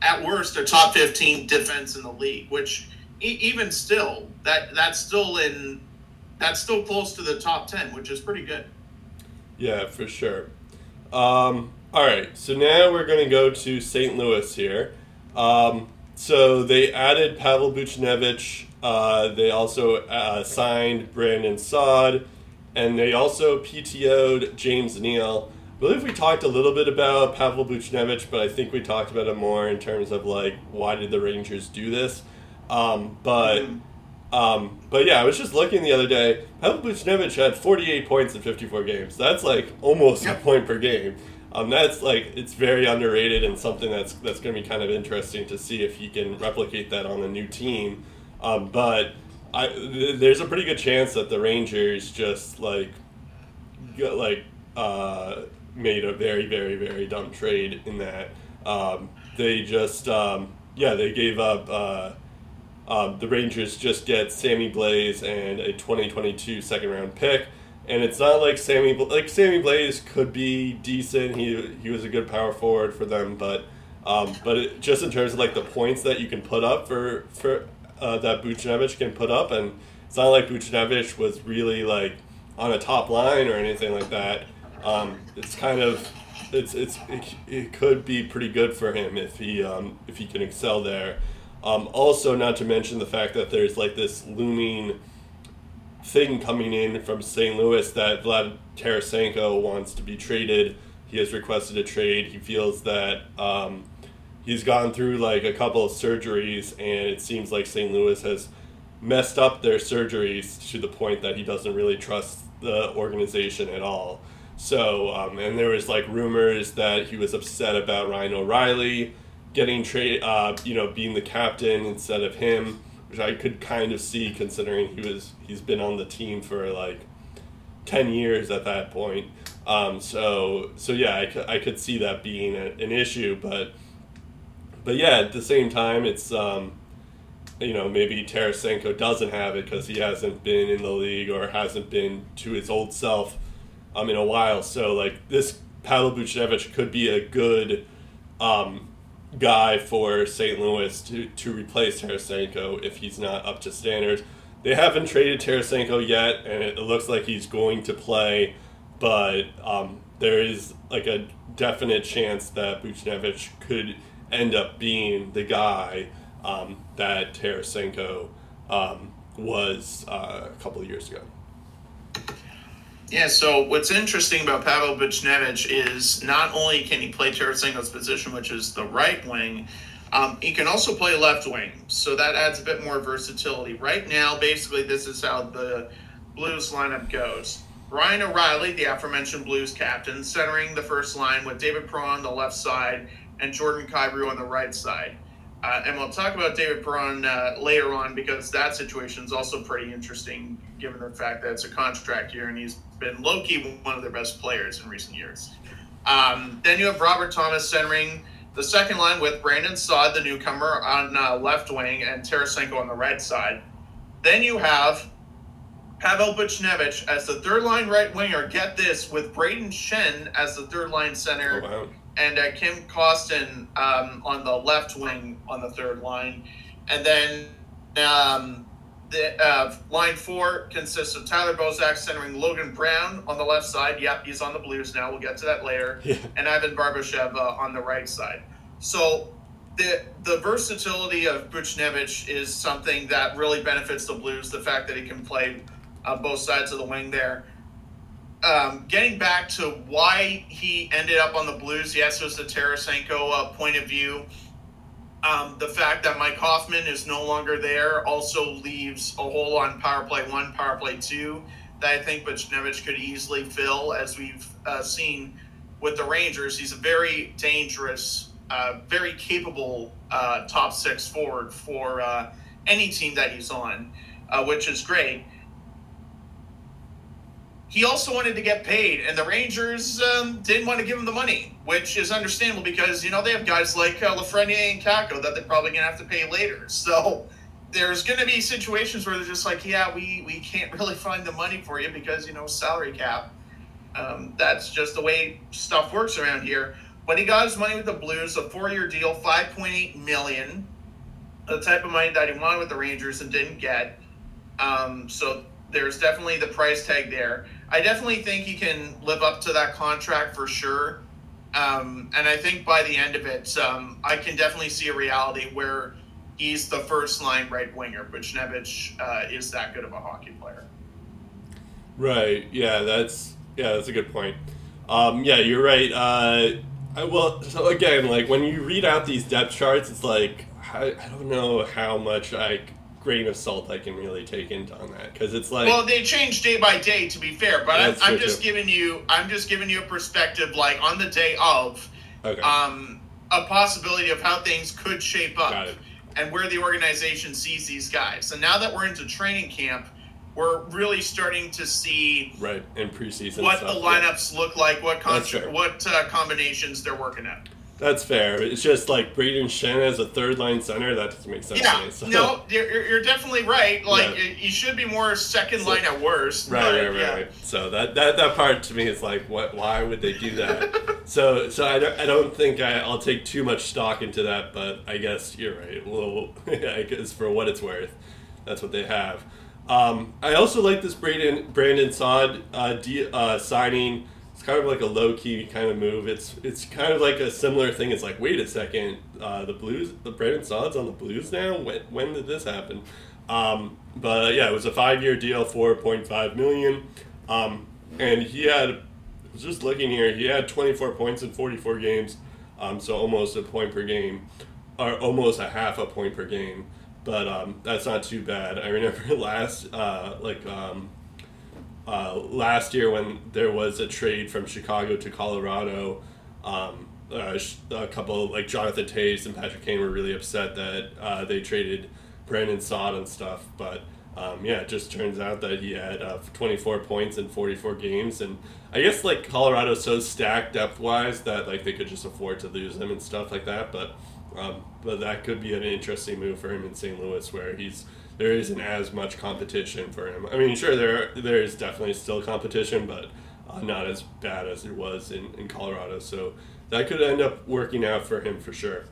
at worst, a top 15 defense in the league. Which even still, that's still close to the top 10, which is pretty good. Yeah, for sure. All right, so now we're going to go to St. Louis here. So they added Pavel Buchnevich. They also signed Brandon Saad, and they also PTO'd James Neal. I believe we talked a little bit about Pavel Buchnevich, but I think we talked about it more in terms of, like, why did the Rangers do this? But yeah, I was just looking the other day. Pavel Buchnevich had 48 points in 54 games. That's like almost a point per game. That's like, it's very underrated and something that's going to be kind of interesting to see if he can replicate that on a new team. But there's a pretty good chance that the Rangers just made a very, very, very dumb trade in that they gave up. The Rangers just get Sammy Blais and a 2022 second-round pick, and it's not like Sammy Blais could be decent. He was a good power forward for them, but just in terms of like the points that you can put up for that Buchnevich can put up, and it's not like Buchnevich was really like on a top line or anything like that. It could be pretty good for him if he can excel there. Also, not to mention the fact that there's like this looming thing coming in from St. Louis that Vlad Tarasenko wants to be traded. He has requested a trade. He feels that he's gone through like a couple of surgeries, and it seems like St. Louis has messed up their surgeries to the point that he doesn't really trust the organization at all. So, and there was like rumors that he was upset about Ryan O'Reilly getting trade, being the captain instead of him, which I could kind of see considering he's been on the team for like 10 years at that point. I could see that being an issue, but yeah, at the same time, it's maybe Tarasenko doesn't have it because he hasn't been in the league or hasn't been to his old self in a while. So like this Pavel Buchnevich could be a good guy for St. Louis to replace Tarasenko if he's not up to standards. They haven't traded Tarasenko yet, and it looks like he's going to play, but there is like a definite chance that Buchnevich could end up being the guy that Tarasenko was a couple of years ago. Yeah, so what's interesting about Pavel Buchnevich is not only can he play Tarasenko's position, which is the right wing, he can also play left wing. So that adds a bit more versatility. Right now, basically, this is how the Blues lineup goes. Ryan O'Reilly, the aforementioned Blues captain, centering the first line with David Perron on the left side and Jordan Kyrou on the right side. And we'll talk about David Perron later on, because that situation is also pretty interesting, given the fact that it's a contract year and he's been low-key one of their best players in recent years. Then you have Robert Thomas centering the second line with Brandon Saad, the newcomer, on left wing, and Tarasenko on the right side. Then you have Pavel Buchnevich as the third-line right winger, get this, with Braden Shen as the third-line center. Oh, wow. And Kim Costin on the left wing on the third line. And then the line four consists of Tyler Bozak centering Logan Brown on the left side. Yep, he's on the Blues now. We'll get to that later. Yeah. And Ivan Barbashev on the right side. So the versatility of Buchnevich is something that really benefits the Blues, the fact that he can play both sides of the wing there. Getting back to why he ended up on the Blues, yes, it was the Tarasenko point of view. The fact that Mike Hoffman is no longer there also leaves a hole on power play one, power play two, that I think Buchnevich could easily fill, as we've seen with the Rangers. He's a very dangerous, very capable top six forward for any team that he's on, which is great. He also wanted to get paid, and the Rangers didn't want to give him the money, which is understandable because, you know, they have guys like Lafreniere and Kako that they're probably going to have to pay later. So there's going to be situations where they're just like, yeah, we can't really find the money for you because, you know, salary cap. That's just the way stuff works around here. But he got his money with the Blues, a 4-year deal, $5.8 million, the type of money that he wanted with the Rangers and didn't get. So there's definitely the price tag there. I definitely think he can live up to that contract for sure. And I think by the end of it, I can definitely see a reality where he's the first line right winger. Buchnevich is that good of a hockey player. Right. Yeah, that's a good point. Yeah, you're right. So again, like when you read out these depth charts, it's like, I don't know how much grain of salt I can really take into on that, because it's like, well, they change day by day, to be fair, but yeah, I'm just giving you a perspective, like on the day of, okay, a possibility of how things could shape up and where the organization sees these guys. And now that we're into training camp, we're really starting to see right in preseason what stuff, the lineups look like, what combinations they're working at. That's fair. It's just like Braden Shen as a third-line center. That doesn't make sense to me. So. No, you're definitely right. Like, yeah. You should be more second-line at worst. Right. So that part to me is like, what? Why would they do that? so I don't think I'll take too much stock into that, but I guess you're right. Well, I guess for what it's worth, that's what they have. I also like this Brandon Saad signing. It's kind of like a low-key kind of move. It's kind of like a similar thing. It's like, wait a second, the Brandon Saad's on the Blues now? When did this happen? But yeah, it was a 5-year deal, $4.5 million. And he had, I was just looking here, he had 24 points in 44 games, so almost a point per game, or almost a half a point per game. But that's not too bad. I remember last year when there was a trade from Chicago to Colorado, a couple like Jonathan Toews and Patrick Kane were really upset that they traded Brandon Saad and stuff. But it just turns out that he had 24 points in 44 games, and I guess like Colorado's so stacked depth wise that like they could just afford to lose him and stuff like that. But that could be an interesting move for him in St. Louis, where there isn't as much competition for him. I mean, sure, there is definitely still competition, but not as bad as it was in Colorado. So that could end up working out for him for sure.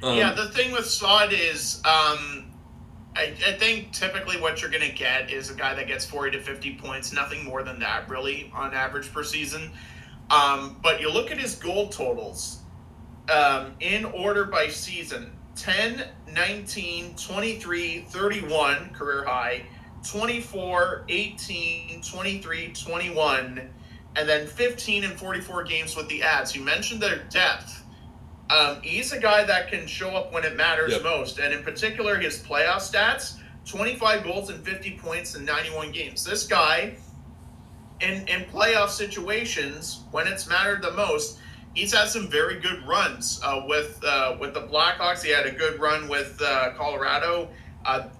The thing with Saad is I think typically what you're going to get is a guy that gets 40 to 50 points, nothing more than that, really, on average per season. But you look at his goal totals in order by season. 10, 19, 23, 31, career high, 24, 18, 23, 21, and then 15 and 44 games with the ads. You mentioned their depth. He's a guy that can show up when it matters most, and in particular his playoff stats, 25 goals and 50 points in 91 games. This guy, in playoff situations, when it's mattered the most, he's had some very good runs with the Blackhawks. He had a good run with Colorado.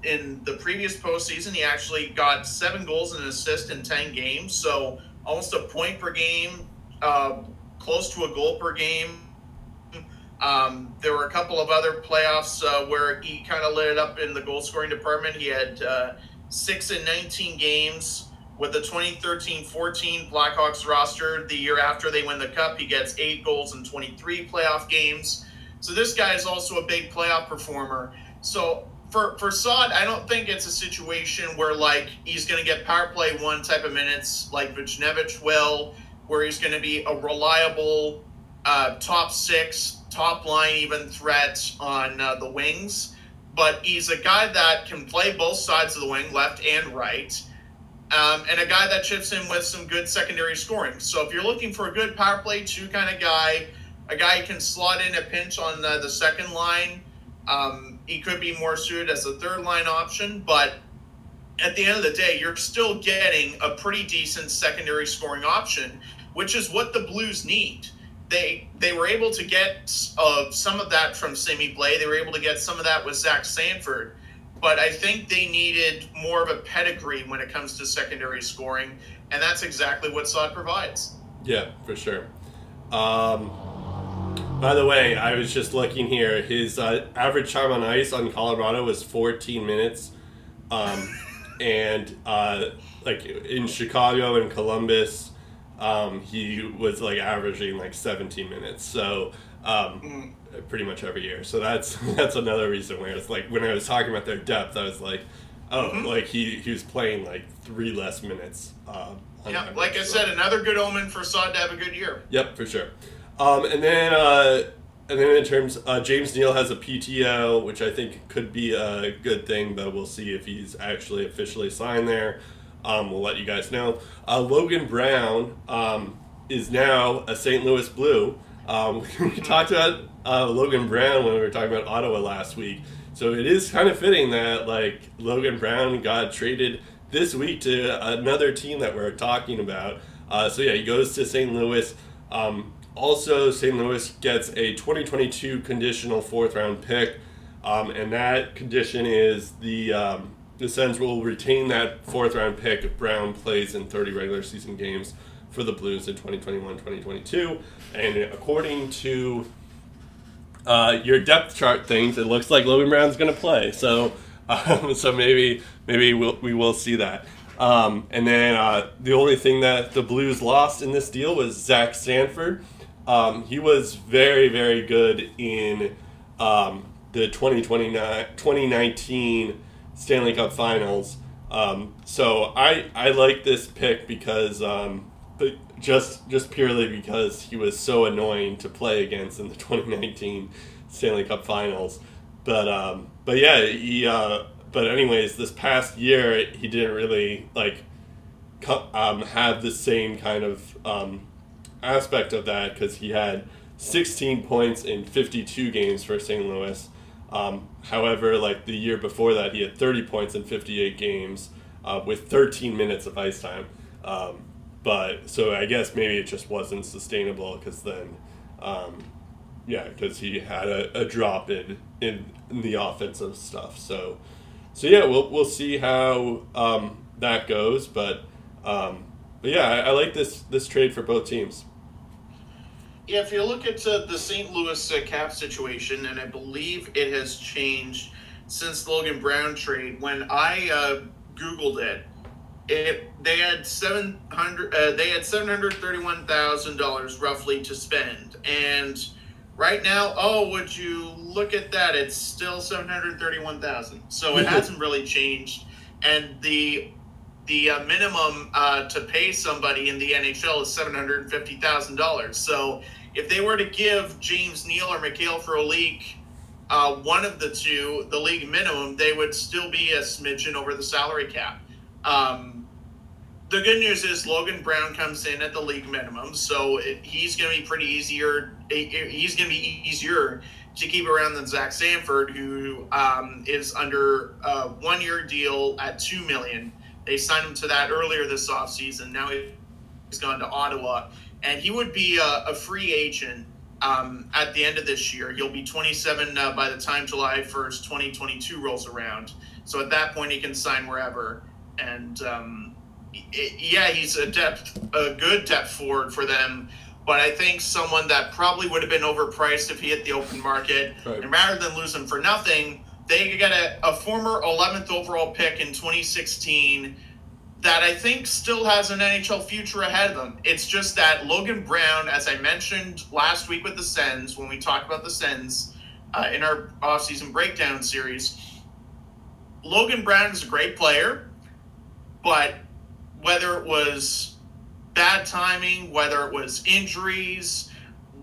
In the previous postseason, he actually got 7 goals and an assist in 10 games, so almost a point per game, close to a goal per game. There were a couple of other playoffs where he kind of lit it up in the goal-scoring department. He had 6 in 19 games. With the 2013-14 Blackhawks roster, the year after they win the Cup, he gets 8 goals in 23 playoff games. So this guy is also a big playoff performer. So for Saad, I don't think it's a situation where, like, he's going to get power play one type of minutes like Vucinovic will, where he's going to be a reliable top six, top line even threat on the wings. But he's a guy that can play both sides of the wing, left and right, and a guy that chips in with some good secondary scoring. So if you're looking for a good power play two kind of guy, a guy who can slot in a pinch on the second line, he could be more suited as a third line option. But at the end of the day, you're still getting a pretty decent secondary scoring option, which is what the Blues need. They were able to get some of that from Sami Blais. They were able to get some of that with Zach Sanford. But I think they needed more of a pedigree when it comes to secondary scoring, and that's exactly what Saad provides. Yeah, for sure. By the way, I was just looking here. His average time on ice on Colorado was 14 minutes. And like in Chicago and Columbus, he was like averaging like 17 minutes. So pretty much every year. So that's another reason where it's like when I was talking about their depth, I was like, like he was playing like 3 less minutes. Yeah, like I said, another good omen for Saad to have a good year. Yep, for sure. And then in terms, James Neal has a PTO, which I think could be a good thing, but we'll see if he's actually officially signed there. We'll let you guys know. Logan Brown is now a St. Louis Blue. We talked about Logan Brown when we were talking about Ottawa last week, so it is kind of fitting that like Logan Brown got traded this week to another team that we're talking about. So yeah, he goes to St. Louis. Also, St. Louis gets a 2022 conditional 4th-round pick, and that condition is the Sens will retain that 4th-round pick if Brown plays in 30 regular season games for the Blues in 2021-2022. And according to your depth chart things, it looks like Logan Brown's going to play. So, so maybe we will see that. And then the only thing that the Blues lost in this deal was Zach Sanford. He was very, very good in the 2019 Stanley Cup Finals. So I like this pick because just purely because he was so annoying to play against in the 2019 Stanley Cup Finals. But yeah, anyways, this past year he didn't really like have the same kind of aspect of that, because he had 16 points in 52 games for St. Louis. However, like the year before that, he had 30 points in 58 games with 13 minutes of ice time. But so I guess maybe it just wasn't sustainable, because then, because he had a drop in the offensive stuff. So yeah, we'll see how that goes. But yeah, I like this trade for both teams. Yeah, if you look at the St. Louis cap situation, and I believe it has changed since Logan Brown trade. When I Googled it, they had $731,000 roughly to spend, and right now, would you look at that? It's still $731,000, so it hasn't really changed. And the minimum to pay somebody in the NHL is $750,000. So if they were to give James Neal or Mikhail Frolik one of the two the league minimum, they would still be a smidgen over the salary cap. The good news is Logan Brown comes in at the league minimum, so he's going to be easier to keep around than Zach Sanford, who is under a 1-year deal at $2 million. They signed him to that earlier this offseason. Now he's gone to Ottawa. and he would be a free agent at the end of this year. He'll be 27 by the time July 1st, 2022 rolls around. So at that point, he can sign wherever. And he's a good depth forward for them. But I think someone that probably would have been overpriced if he hit the open market. Right. And rather than lose him for nothing, they got a former 11th overall pick in 2016 that I think still has an NHL future ahead of them. It's just that Logan Brown, as I mentioned last week with the Sens, when we talked about the Sens in our offseason breakdown series, Logan Brown is a great player, but whether it was bad timing, whether it was injuries,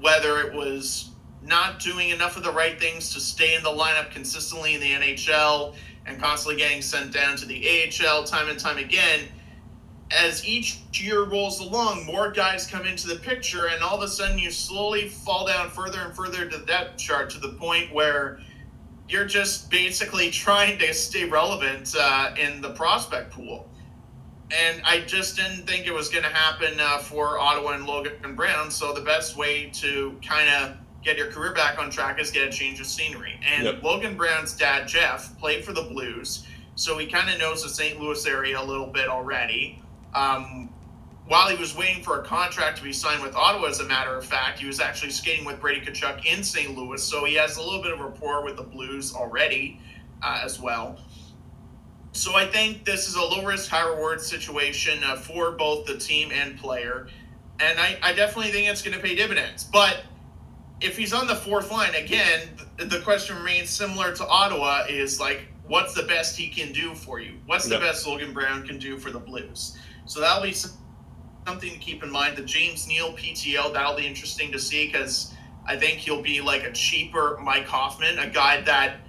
whether it was not doing enough of the right things to stay in the lineup consistently in the NHL and constantly getting sent down to the AHL time and time again, as each year rolls along, more guys come into the picture, and all of a sudden you slowly fall down further and further to the depth chart to the point where you're just basically trying to stay relevant in the prospect pool. And I just didn't think it was going to happen for Ottawa and Logan Brown. So the best way to kind of get your career back on track is get a change of scenery. And yep. Logan Brown's dad, Jeff, played for the Blues. So he kind of knows the St. Louis area a little bit already. While he was waiting for a contract to be signed with Ottawa, as a matter of fact, he was actually skating with Brady Tkachuk in St. Louis. So he has a little bit of rapport with the Blues already as well. So I think this is a low-risk, high-reward situation for both the team and player. And I definitely think it's going to pay dividends. But if he's on the fourth line, again, the question remains similar to Ottawa is, like, what's the best he can do for you? What's the best Logan Brown can do for the Blues? So that'll be something to keep in mind. The James Neal PTO, that'll be interesting to see because I think he'll be like a cheaper Mike Hoffman, a guy that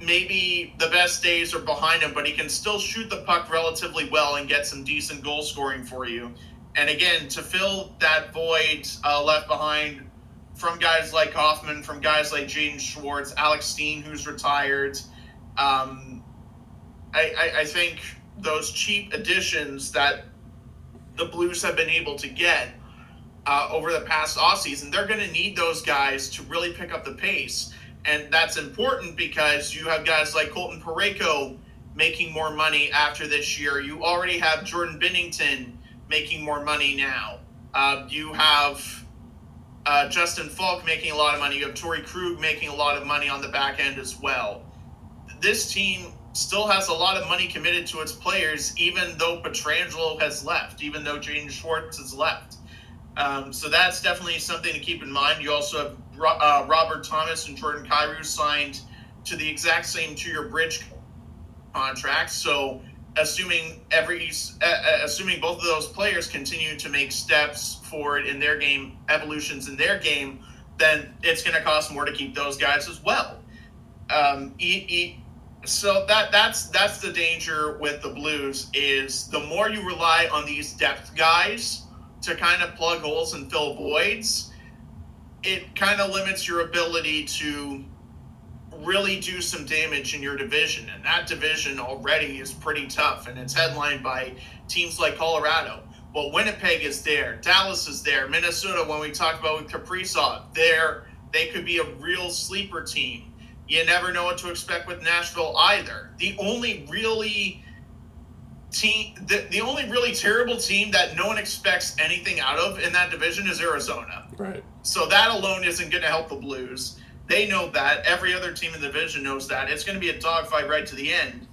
maybe the best days are behind him, but he can still shoot the puck relatively well and get some decent goal scoring for you. And again, to fill that void left behind from guys like Hoffman, from guys like Jaden Schwartz, Alex Steen, who's retired, I think those cheap additions that the Blues have been able to get over the past offseason, they're going to need those guys to really pick up the pace. And that's important because you have guys like Colton Parayko making more money after this year. You already have Jordan Binnington making more money now. You have Justin Falk making a lot of money. You have Torrey Krug making a lot of money on the back end as well. This team still has a lot of money committed to its players, even though Pietrangelo has left, even though Jaden Schwartz has left. So that's definitely something to keep in mind. You also have Robert Thomas and Jordan Kyrou signed to the exact same two-year bridge contract. So assuming both of those players continue to make steps forward in their game, evolutions in their game, then it's going to cost more to keep those guys as well. So that's the danger with the Blues is the more you rely on these depth guys to kind of plug holes and fill voids, it kind of limits your ability to really do some damage in your division. And that division already is pretty tough, and it's headlined by teams like Colorado. But Winnipeg is there. Dallas is there. Minnesota, when we talked about with Kaprizov, they could be a real sleeper team. You never know what to expect with Nashville either. The only really terrible team that no one expects anything out of in that division is Arizona. Right. So that alone isn't going to help the Blues. They know that. Every other team in the division knows that. It's going to be a dogfight right to the end.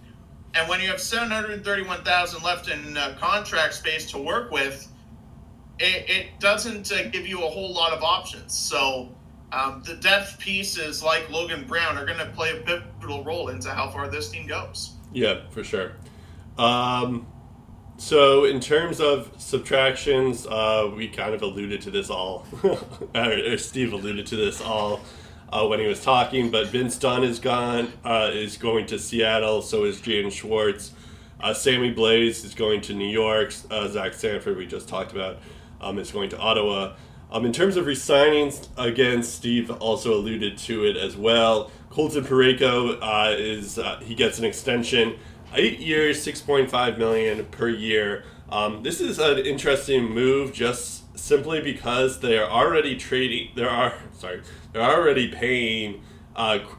And when you have $731,000 left in contract space to work with, it doesn't give you a whole lot of options. So the depth pieces like Logan Brown are going to play a pivotal role into how far this team goes. Yeah, for sure. So in terms of subtractions, we kind of alluded to this all, or Steve alluded to this all when he was talking, but Vince Dunn is gone, is going to Seattle, so is Jaden Schwartz. Sammy Blais is going to New York. Zach Sanford, we just talked about, is going to Ottawa. In terms of re-signings, again, Steve also alluded to it as well. Colton Parayko he gets an extension. 8 years, $6.5 million per year. This is an interesting move, just simply because they're already paying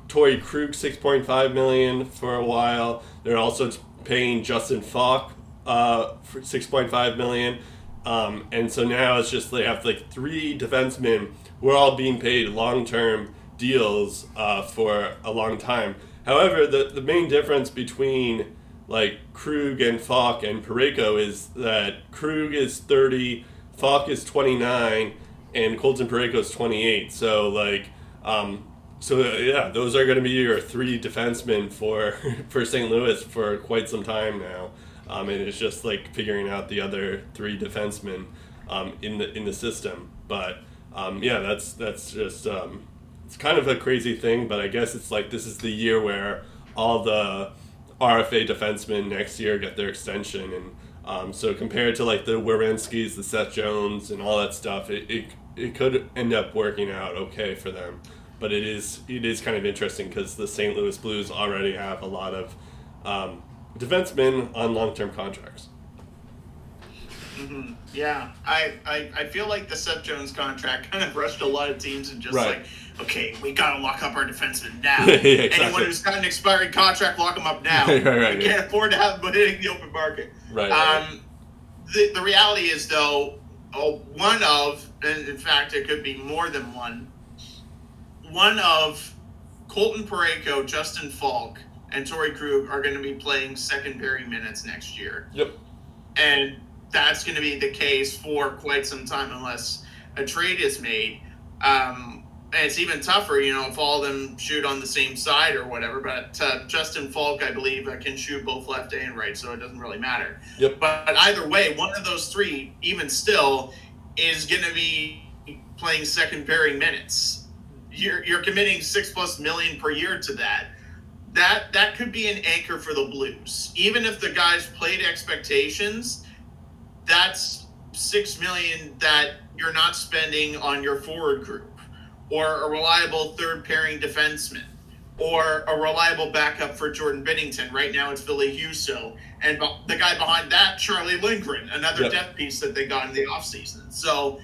Torrey Krug $6.5 million for a while. They're also paying Justin Falk for $6.5 million, and so now it's just they have like three defensemen who are all being paid long-term deals for a long time. However, the main difference between like Krug and Falk and Parayko is that Krug is 30, Falk is 29, and Colton Parayko is 28. So like, so those are going to be your three defensemen for St. Louis for quite some time now. And it's just like figuring out the other three defensemen in the system. But that's just it's kind of a crazy thing. But I guess it's like this is the year where all the RFA defensemen next year get their extension, and so compared to like the Werenskis, the Seth Jones, and all that stuff, it could end up working out okay for them. But it is kind of interesting because the St. Louis Blues already have a lot of defensemen on long-term contracts. Mm-hmm. Yeah, I feel like the Seth Jones contract kind of rushed a lot of teams and just right. Like, okay, we gotta lock up our defensemen now. Yeah, exactly. Anyone who's got an expiring contract, lock them up now. Right, we can't afford to have them hitting the open market. Right. The reality is though, one of, and in fact, it could be more than one. One of Colton Parayko, Justin Falk, and Torrey Krug are going to be playing secondary minutes next year. Yep. And that's going to be the case for quite some time unless a trade is made. And it's even tougher, if all of them shoot on the same side or whatever. But Justin Falk, I believe, can shoot both left and right, so it doesn't really matter. Yep. But either way, one of those three, even still, is going to be playing secondary minutes. You're committing $6+ million per year to that. That could be an anchor for the Blues. Even if the guys played expectations, that's $6 million that you're not spending on your forward group or a reliable third pairing defenseman or a reliable backup for Jordan Binnington. Right now it's Ville Husso. And the guy behind that, Charlie Lindgren, another yep. depth piece that they got in the offseason. So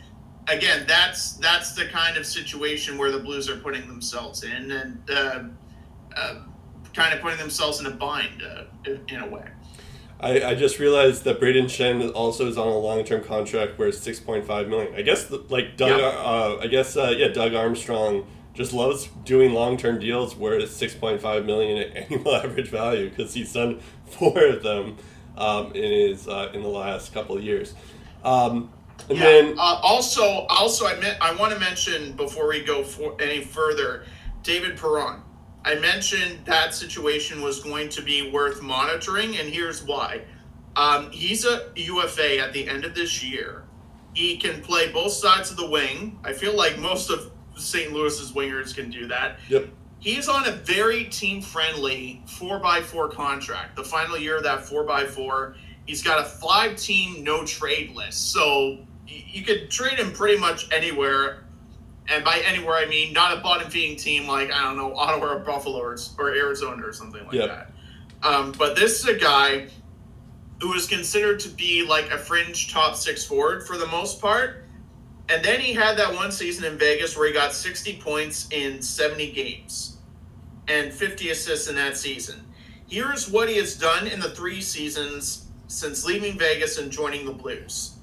again, that's the kind of situation where the Blues are putting themselves in and kind of putting themselves in a bind in a way. I just realized that Braden Shen also is on a long-term contract where it's $6.5 million. I guess Doug Armstrong just loves doing long-term deals where it's $6.5 million at annual average value because he's done four of them in the last couple of years. Then also I want to mention before we go any further, David Perron. I mentioned that situation was going to be worth monitoring, and here's why. He's a UFA at the end of this year. He can play both sides of the wing. I feel like most of St. Louis's wingers can do that. Yep. He's on a very team-friendly 4x4 contract. The final year of that 4x4, he's got a 5-team no-trade list. So you could trade him pretty much anywhere. And by anywhere, I mean not a bottom-feeding team like, I don't know, Ottawa or Buffalo or Arizona or something like that. But this is a guy who is considered to be like a fringe top six forward for the most part. And then he had that one season in Vegas where he got 60 points in 70 games and 50 assists in that season. Here's what he has done in the three seasons since leaving Vegas and joining the Blues.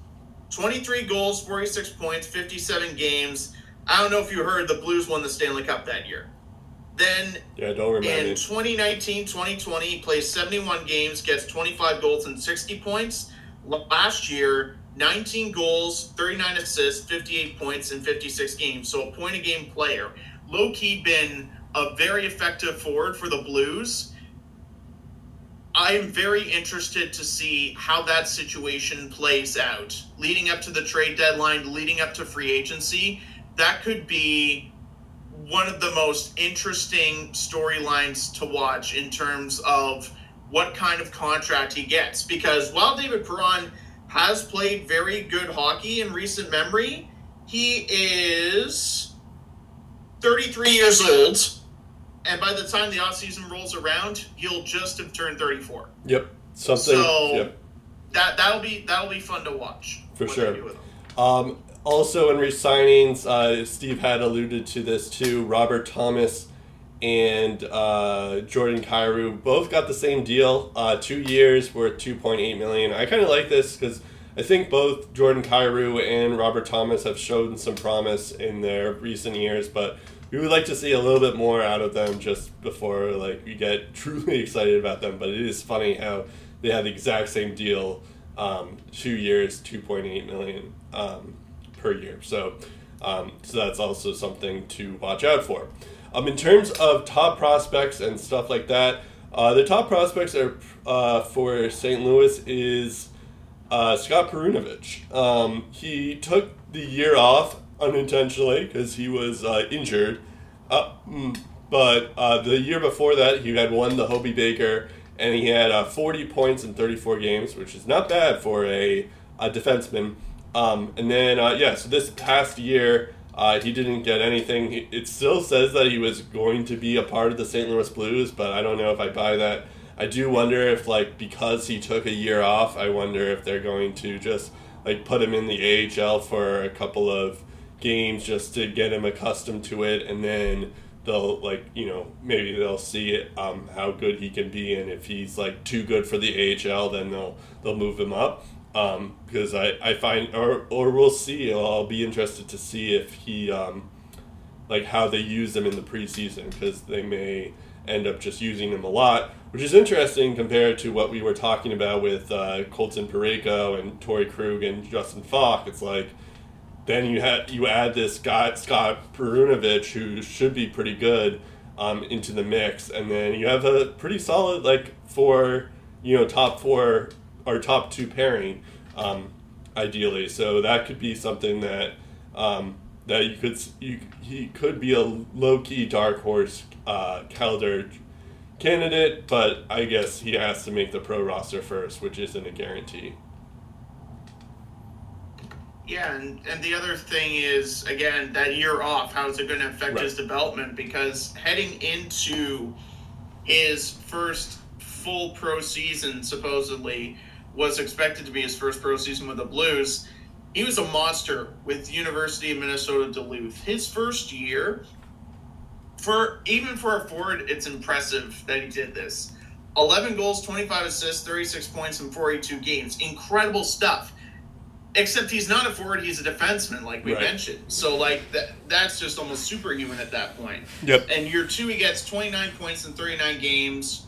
23 goals, 46 points, 57 games. I don't know if you heard, the Blues won the Stanley Cup that year. Then in 2019-2020, he plays 71 games, gets 25 goals and 60 points. Last year, 19 goals, 39 assists, 58 points in 56 games. So a point-a-game player. Low-key been a very effective forward for the Blues. I am very interested to see how that situation plays out. Leading up to the trade deadline, leading up to free agency, that could be one of the most interesting storylines to watch in terms of what kind of contract he gets. Because while David Perron has played very good hockey in recent memory, he is 33 years old. And by the time the offseason rolls around, he'll just have turned 34. Yep. That'll be fun to watch. For sure. Also, in re-signings, Steve had alluded to this too. Robert Thomas and Jordan Kyrou both got the same deal, 2 years worth $2.8 million. I kind of like this because I think both Jordan Kyrou and Robert Thomas have shown some promise in their recent years, but we would like to see a little bit more out of them just before like we get truly excited about them. But it is funny how they had the exact same deal, 2 years, $2.8 million per year. So that's also something to watch out for. In terms of top prospects and stuff like that, the top prospects are for St. Louis is Scott Perunovich. He took the year off unintentionally because he was injured. But the year before that, he had won the Hobey Baker, and he had 40 points in 34 games, which is not bad for a defenseman. So this past year, he didn't get anything. It still says that he was going to be a part of the St. Louis Blues, but I don't know if I buy that. I do wonder if, because he took a year off, I wonder if they're going to just, put him in the AHL for a couple of games just to get him accustomed to it, and then they'll, maybe they'll see it, how good he can be, and if he's, too good for the AHL, then they'll move him up. Because I find, or we'll see, I'll be interested to see if he, how they use him in the preseason, because they may end up just using him a lot, which is interesting compared to what we were talking about with Colton Parayko and Torey Krug and Justin Falk. It's then you add this guy, Scott Perunovich, who should be pretty good into the mix, and then you have a pretty solid, top four or top two pairing, ideally. So that could be something that he could be a low-key dark horse Calder candidate, but I guess he has to make the pro roster first, which isn't a guarantee. Yeah, and the other thing is, again, that year off, how is it going to affect his development? Because heading into his first full pro season, supposedly, was expected to be his first pro season with the Blues. He was a monster with University of Minnesota Duluth. His first year, for a forward, it's impressive that he did this. 11 goals, 25 assists, 36 points in 42 games. Incredible stuff. Except he's not a forward, he's a defenseman, like we mentioned. So, that's just almost superhuman at that point. Yep. And year two, he gets 29 points in 39 games.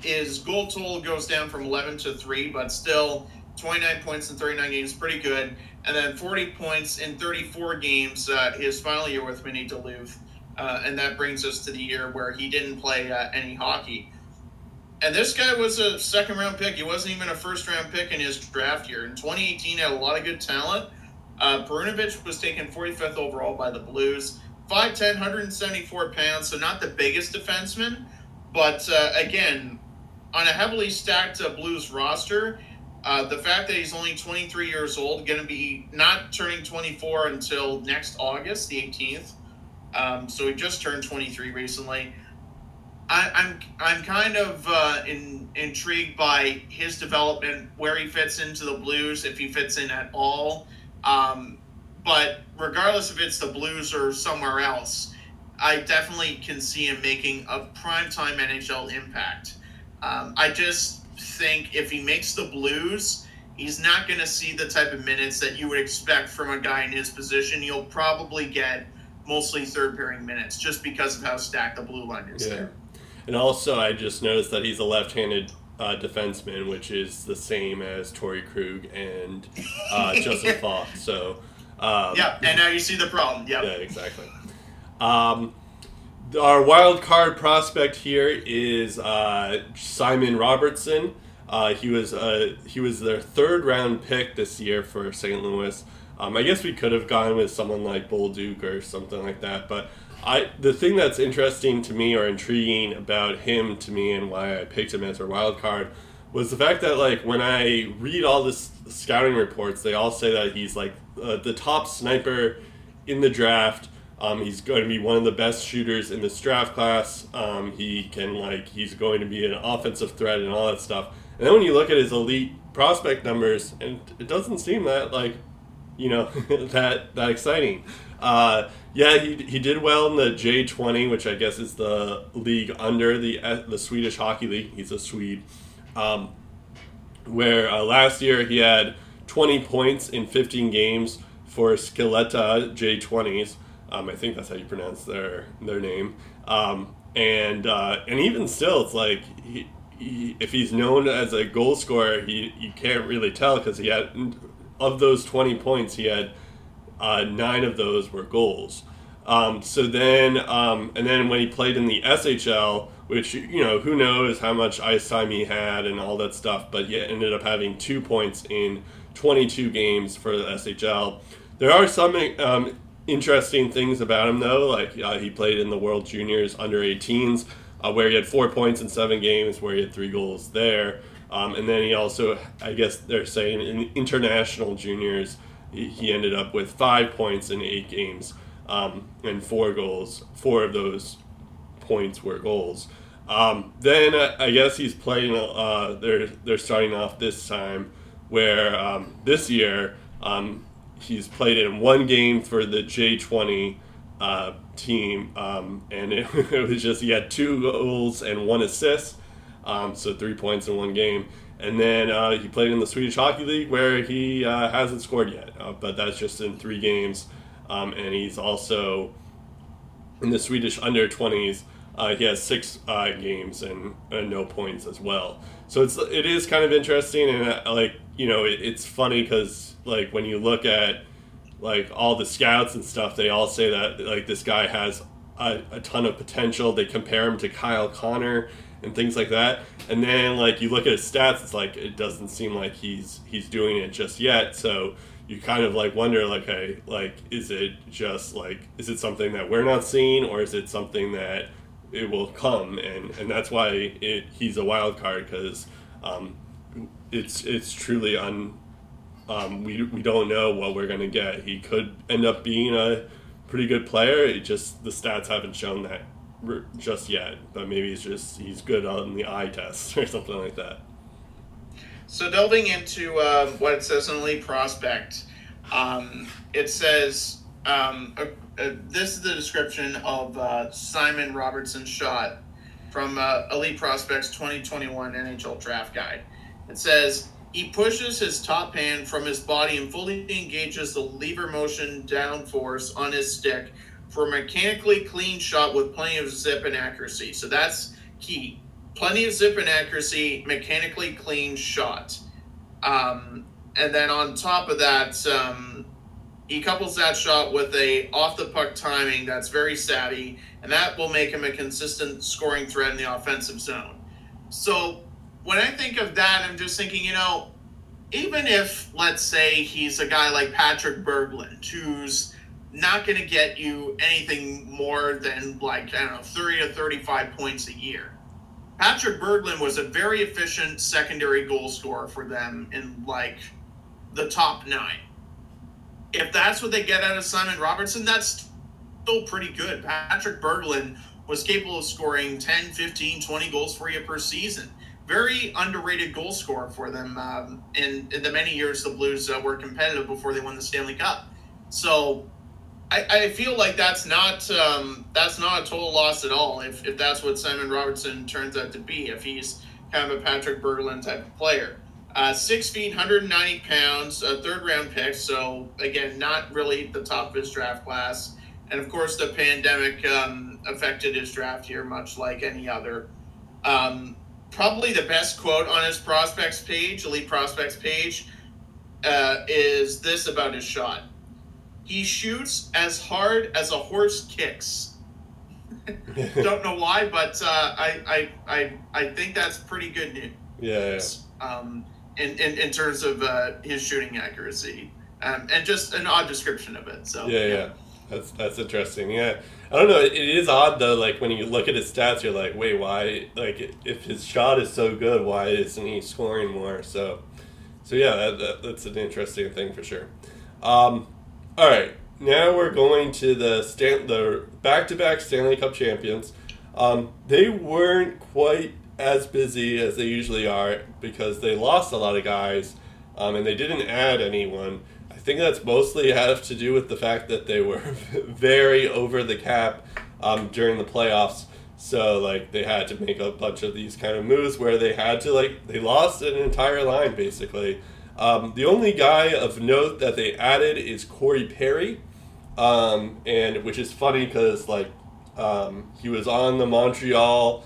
His goal total goes down from 11 to 3, but still 29 points in 39 games, pretty good. And then 40 points in 34 games his final year with Mini Duluth. And that brings us to the year where he didn't play any hockey. And this guy was a second-round pick. He wasn't even a first-round pick in his draft year. In 2018, had a lot of good talent. Perunovich was taken 45th overall by the Blues. 5'10", 174 pounds, so not the biggest defenseman. But, again, on a heavily stacked Blues roster, the fact that he's only 23 years old, going to be not turning 24 until next August, the 18th. So he just turned 23 recently. I'm kind of intrigued by his development, where he fits into the Blues, if he fits in at all. But regardless if it's the Blues or somewhere else, I definitely can see him making a primetime NHL impact. I just think if he makes the Blues, he's not going to see the type of minutes that you would expect from a guy in his position. You'll probably get mostly third-pairing minutes just because of how stacked the blue line is there. And also, I just noticed that he's a left-handed defenseman, which is the same as Torey Krug and Justin Falk. So, yeah, and now you see the problem. Yep. Yeah, exactly. Our wild card prospect here is Simon Robertson. He was their third-round pick this year for St. Louis. I guess we could have gone with someone like Bull Duke or something like that, but the thing that's interesting to me or intriguing about him to me and why I picked him as a wild card was the fact that when I read all the scouting reports, they all say that he's the top sniper in the draft. He's going to be one of the best shooters in this draft class. He's going to be an offensive threat and all that stuff. And then when you look at his elite prospect numbers, and it doesn't seem that you know, that exciting. Yeah, he did well in the J20, which I guess is the league under the Swedish Hockey League. He's a Swede. Where last year he had 20 points in 15 games for Skellefteå J20s. I think that's how you pronounce their name. And even still, it's like if he's known as a goal scorer, you can't really tell because he had, of those 20 points, he had 9 of those were goals. So then when he played in the SHL, which, you know, who knows how much ice time he had and all that stuff, but he ended up having 2 points in 22 games for the SHL. There are some interesting things about him, though. Like, he played in the World Juniors under-18s, where he had 4 points in 7 games, where he had 3 goals there. And then he also, I guess they're saying, in international juniors, he ended up with 5 points in 8 games and 4 goals. 4 of those points were goals. Then I guess he's playing, they're starting off this time where this year he's played in 1 game for the J20 team, and it was just he had 2 goals and 1 assist, so 3 points in 1 game. And then he played in the Swedish Hockey League where he hasn't scored yet, but that's just in 3 games. And he's also in the Swedish under-20s. He has 6 games and no points as well. So it is kind of interesting, and like, you know, it's funny because like when you look at like all the scouts and stuff, they all say that like this guy has a ton of potential. They compare him to Kyle Connor and things like that. And then like you look at his stats, it's like it doesn't seem like he's doing it just yet. So you kind of like wonder like, hey, like is it something that we're not seeing, or is it something that it will come? And that's why he's a wild card, because it's truly we don't know what we're gonna get. He could end up being a pretty good player. It just the stats haven't shown that just yet, but maybe he's good on the eye test or something like that. So delving into what it says in Elite Prospect, it says this is the description of Simon Robertson Schott from Elite Prospect's 2021 NHL Draft Guide. It says he pushes his top hand from his body and fully engages the lever motion downforce on his stick for a mechanically clean shot with plenty of zip and accuracy. So that's key. Plenty of zip and accuracy, mechanically clean shot. And then on top of that, he couples that shot with a off-the-puck timing that's very savvy, and that will make him a consistent scoring threat in the offensive zone. So when I think of that, I'm just thinking, you know, even if, let's say, he's a guy like Patrick Berglund, who's not going to get you anything more than, like, I don't know, 30 to 35 points a year. Patrick Berglund was a very efficient secondary goal scorer for them in, like, the top 9. If that's what they get out of Simon Robertson, that's still pretty good. Patrick Berglund was capable of scoring 10, 15, 20 goals for you per season. Very underrated goal scorer for them in the many years the Blues were competitive before they won the Stanley Cup. So I feel like that's not a total loss at all if that's what Simon Robertson turns out to be, if he's kind of a Patrick Berglund type of player. 6 feet, 190 pounds, a third-round pick, so, again, not really the top of his draft class. And, of course, the pandemic affected his draft here much like any other. Probably the best quote on his prospects page, Elite Prospects page, is this about his shot. He shoots as hard as a horse kicks. Don't know why, but I think that's pretty good news. Yeah. In terms of his shooting accuracy, and just an odd description of it. So yeah, that's interesting. Yeah, I don't know. It is odd though. Like when you look at his stats, you're like, wait, why? Like if his shot is so good, why isn't he scoring more? So yeah, that's an interesting thing for sure. All right, now we're going to the back-to-back Stanley Cup champions. They weren't quite as busy as they usually are because they lost a lot of guys and they didn't add anyone. I think that's mostly have to do with the fact that they were very over the cap during the playoffs. So, like, they had to make a bunch of these kind of moves where they had to, like, they lost an entire line, basically. The only guy of note that they added is Corey Perry, and which is funny because, like, he was on the Montreal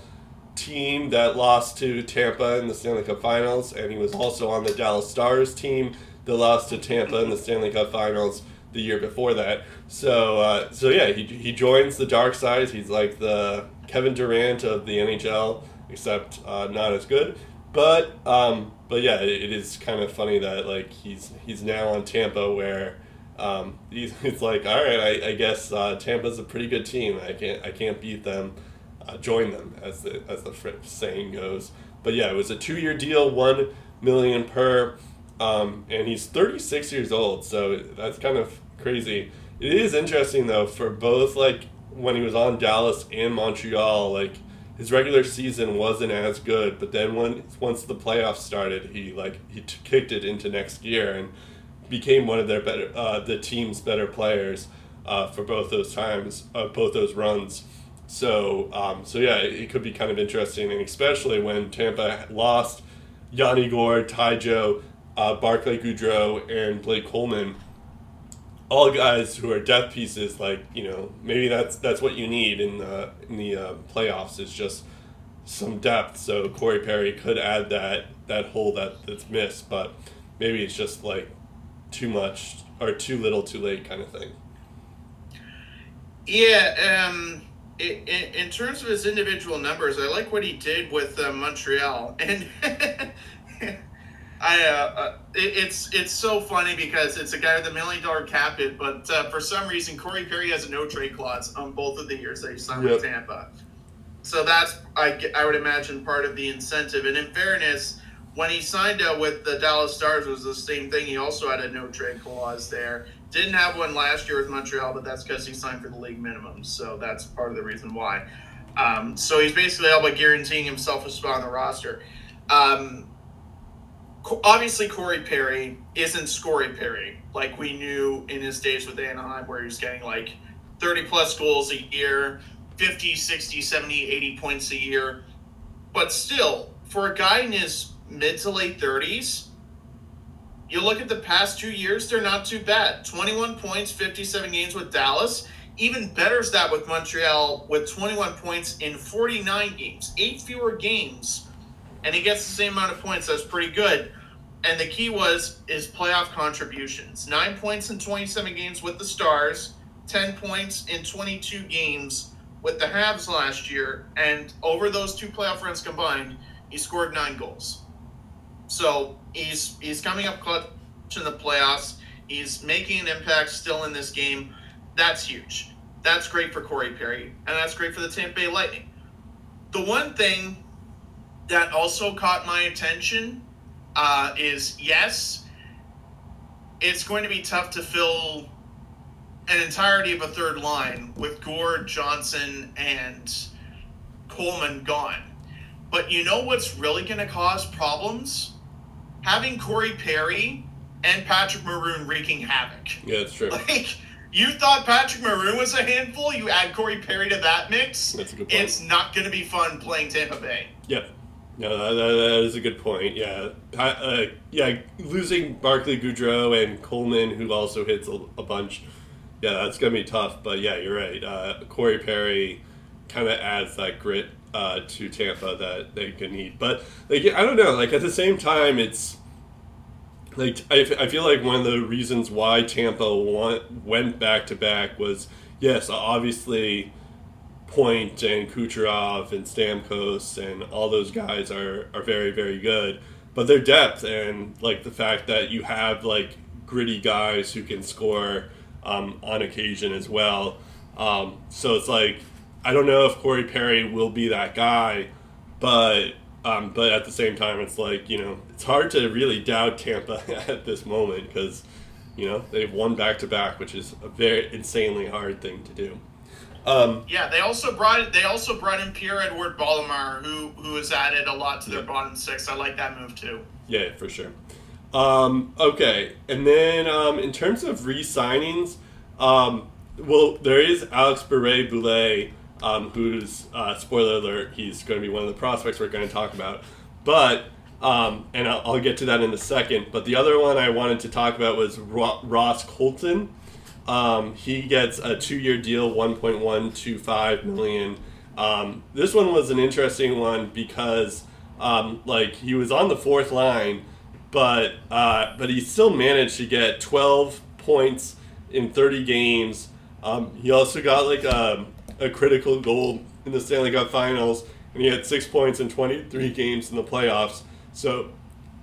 team that lost to Tampa in the Stanley Cup Finals, and he was also on the Dallas Stars team that lost to Tampa in the Stanley Cup Finals the year before that. So yeah, he joins the dark side. He's like the Kevin Durant of the NHL, except not as good. But yeah, it is kind of funny that, like, he's now on Tampa, where it's like, all right, I guess Tampa's a pretty good team. I can't beat them. Join them, as the saying goes. But yeah, it was a 2-year deal, $1 million per. And he's 36 years old, so that's kind of crazy. It is interesting, though, for both, like, when he was on Dallas and Montreal, like, his regular season wasn't as good, but then once the playoffs started, he kicked it into next year and became one of their better, the team's better players for both those times, both those runs. So yeah, it could be kind of interesting, and especially when Tampa lost Yanni Gourde, Ty Joe, Barclay Goodrow, and Blake Coleman, all guys who are depth pieces. Like, you know, maybe that's what you need in the playoffs, is just some depth. So Corey Perry could add that hole that's missed, but maybe it's just like too much or too little, too late kind of thing. Yeah, in terms of his individual numbers, I like what he did with Montreal and. It's so funny because it's a guy with $1 million cap hit, but for some reason Corey Perry has a no trade clause on both of the years that he signed with Tampa. So that's I would imagine part of the incentive. And in fairness, when he signed out with the Dallas Stars, it was the same thing. He also had a no trade clause there. Didn't have one last year with Montreal, but that's because he signed for the league minimum. So that's part of the reason why. So he's basically all but guaranteeing himself a spot on the roster. Obviously, Corey Perry isn't Corey Perry, like we knew in his days with Anaheim, where he was getting like 30-plus goals a year, 50, 60, 70, 80 points a year. But still, for a guy in his mid to late 30s, you look at the past 2 years, they're not too bad. 21 points, 57 games with Dallas. Even better is that with Montreal, with 21 points in 49 games, 8 fewer games. And he gets the same amount of points. That's pretty good. And the key was his playoff contributions. 9 points in 27 games with the Stars, 10 points in 22 games with the Habs last year. And over those two playoff runs combined, he scored 9 goals. So he's coming up clutch in the playoffs. He's making an impact still in this game. That's huge. That's great for Corey Perry. And that's great for the Tampa Bay Lightning. The one thing that also caught my attention is, yes, it's going to be tough to fill an entirety of a third line with Gourde, Johnson, and Coleman gone. But you know what's really going to cause problems? Having Corey Perry and Patrick Maroon wreaking havoc. Yeah, that's true. Like, you thought Patrick Maroon was a handful? You add Corey Perry to that mix? That's a good point. It's not going to be fun playing Tampa Bay. Yep. No, that is a good point. Yeah, losing Barclay Goodrow and Coleman, who also hits a bunch. Yeah, that's gonna be tough. But yeah, you're right. Corey Perry kind of adds that grit to Tampa that they could need. But, like, I don't know. Like, at the same time, it's like I feel like one of the reasons why Tampa went back to back was, yes, obviously, Point and Kucherov and Stamkos and all those guys are very, very good. But their depth and, like, the fact that you have, like, gritty guys who can score on occasion as well. So it's like, I don't know if Corey Perry will be that guy, but at the same time, it's like, you know, it's hard to really doubt Tampa at this moment because, you know, they've won back-to-back, which is a very insanely hard thing to do. Yeah, they also brought in Pierre-Edouard Bellemare, who has added a lot to their bottom six. I like that move too. Yeah, for sure. Okay, and then in terms of re-signings, well, there is Alex Beret-Boulet, who's, spoiler alert, he's going to be one of the prospects we're going to talk about. But, and I'll get to that in a second, but the other one I wanted to talk about was Ross Colton. He gets a 2-year deal, $1.125 million. This one was an interesting one because, like, he was on the fourth line, but he still managed to get 12 points in 30 games. He also got, like, a critical goal in the Stanley Cup Finals, and he had 6 points in 23 games in the playoffs. So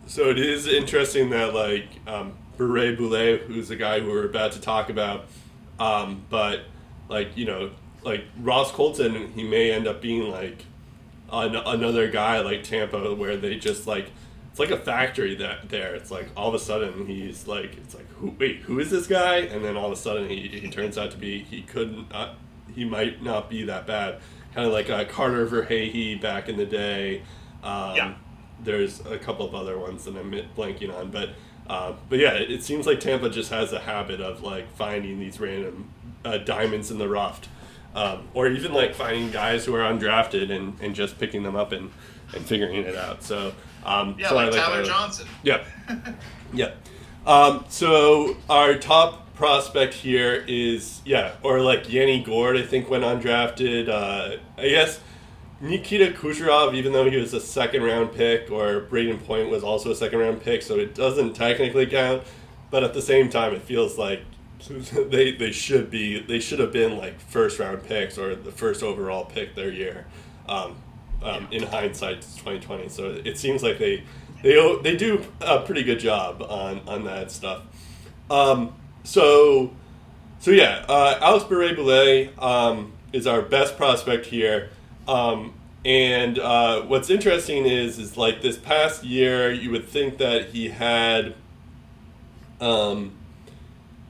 it is interesting that, like, Beret-Boulet, who's the guy who we're about to talk about, but, like, you know, like, Ross Colton, he may end up being, like, another guy like Tampa, where they just, like, it's like a factory that there. It's like all of a sudden he's like, it's like, who is this guy? And then all of a sudden he turns out to be, he might not be that bad. Kind of like Carter Verhaeghe back in the day. Yeah. There's a couple of other ones that I'm blanking on. But yeah, it seems like Tampa just has a habit of like finding these random diamonds in the rough. Or even like finding guys who are undrafted and just picking them up and figuring it out. So yeah, so like Tyler Johnson. Yeah. Yeah. So our top prospect here is, yeah, or like Yanni Gourde, I think, went undrafted. I guess Nikita Kucherov, even though he was a second-round pick, or Braden Point was also a second-round pick, so it doesn't technically count. But at the same time, it feels like they should have been like first-round picks or the first overall pick their year. In hindsight, it's 2020, so it seems like they do a pretty good job on that stuff. So yeah, Alex Beret-Boulet is our best prospect here, and what's interesting is like this past year, you would think that he had, you know,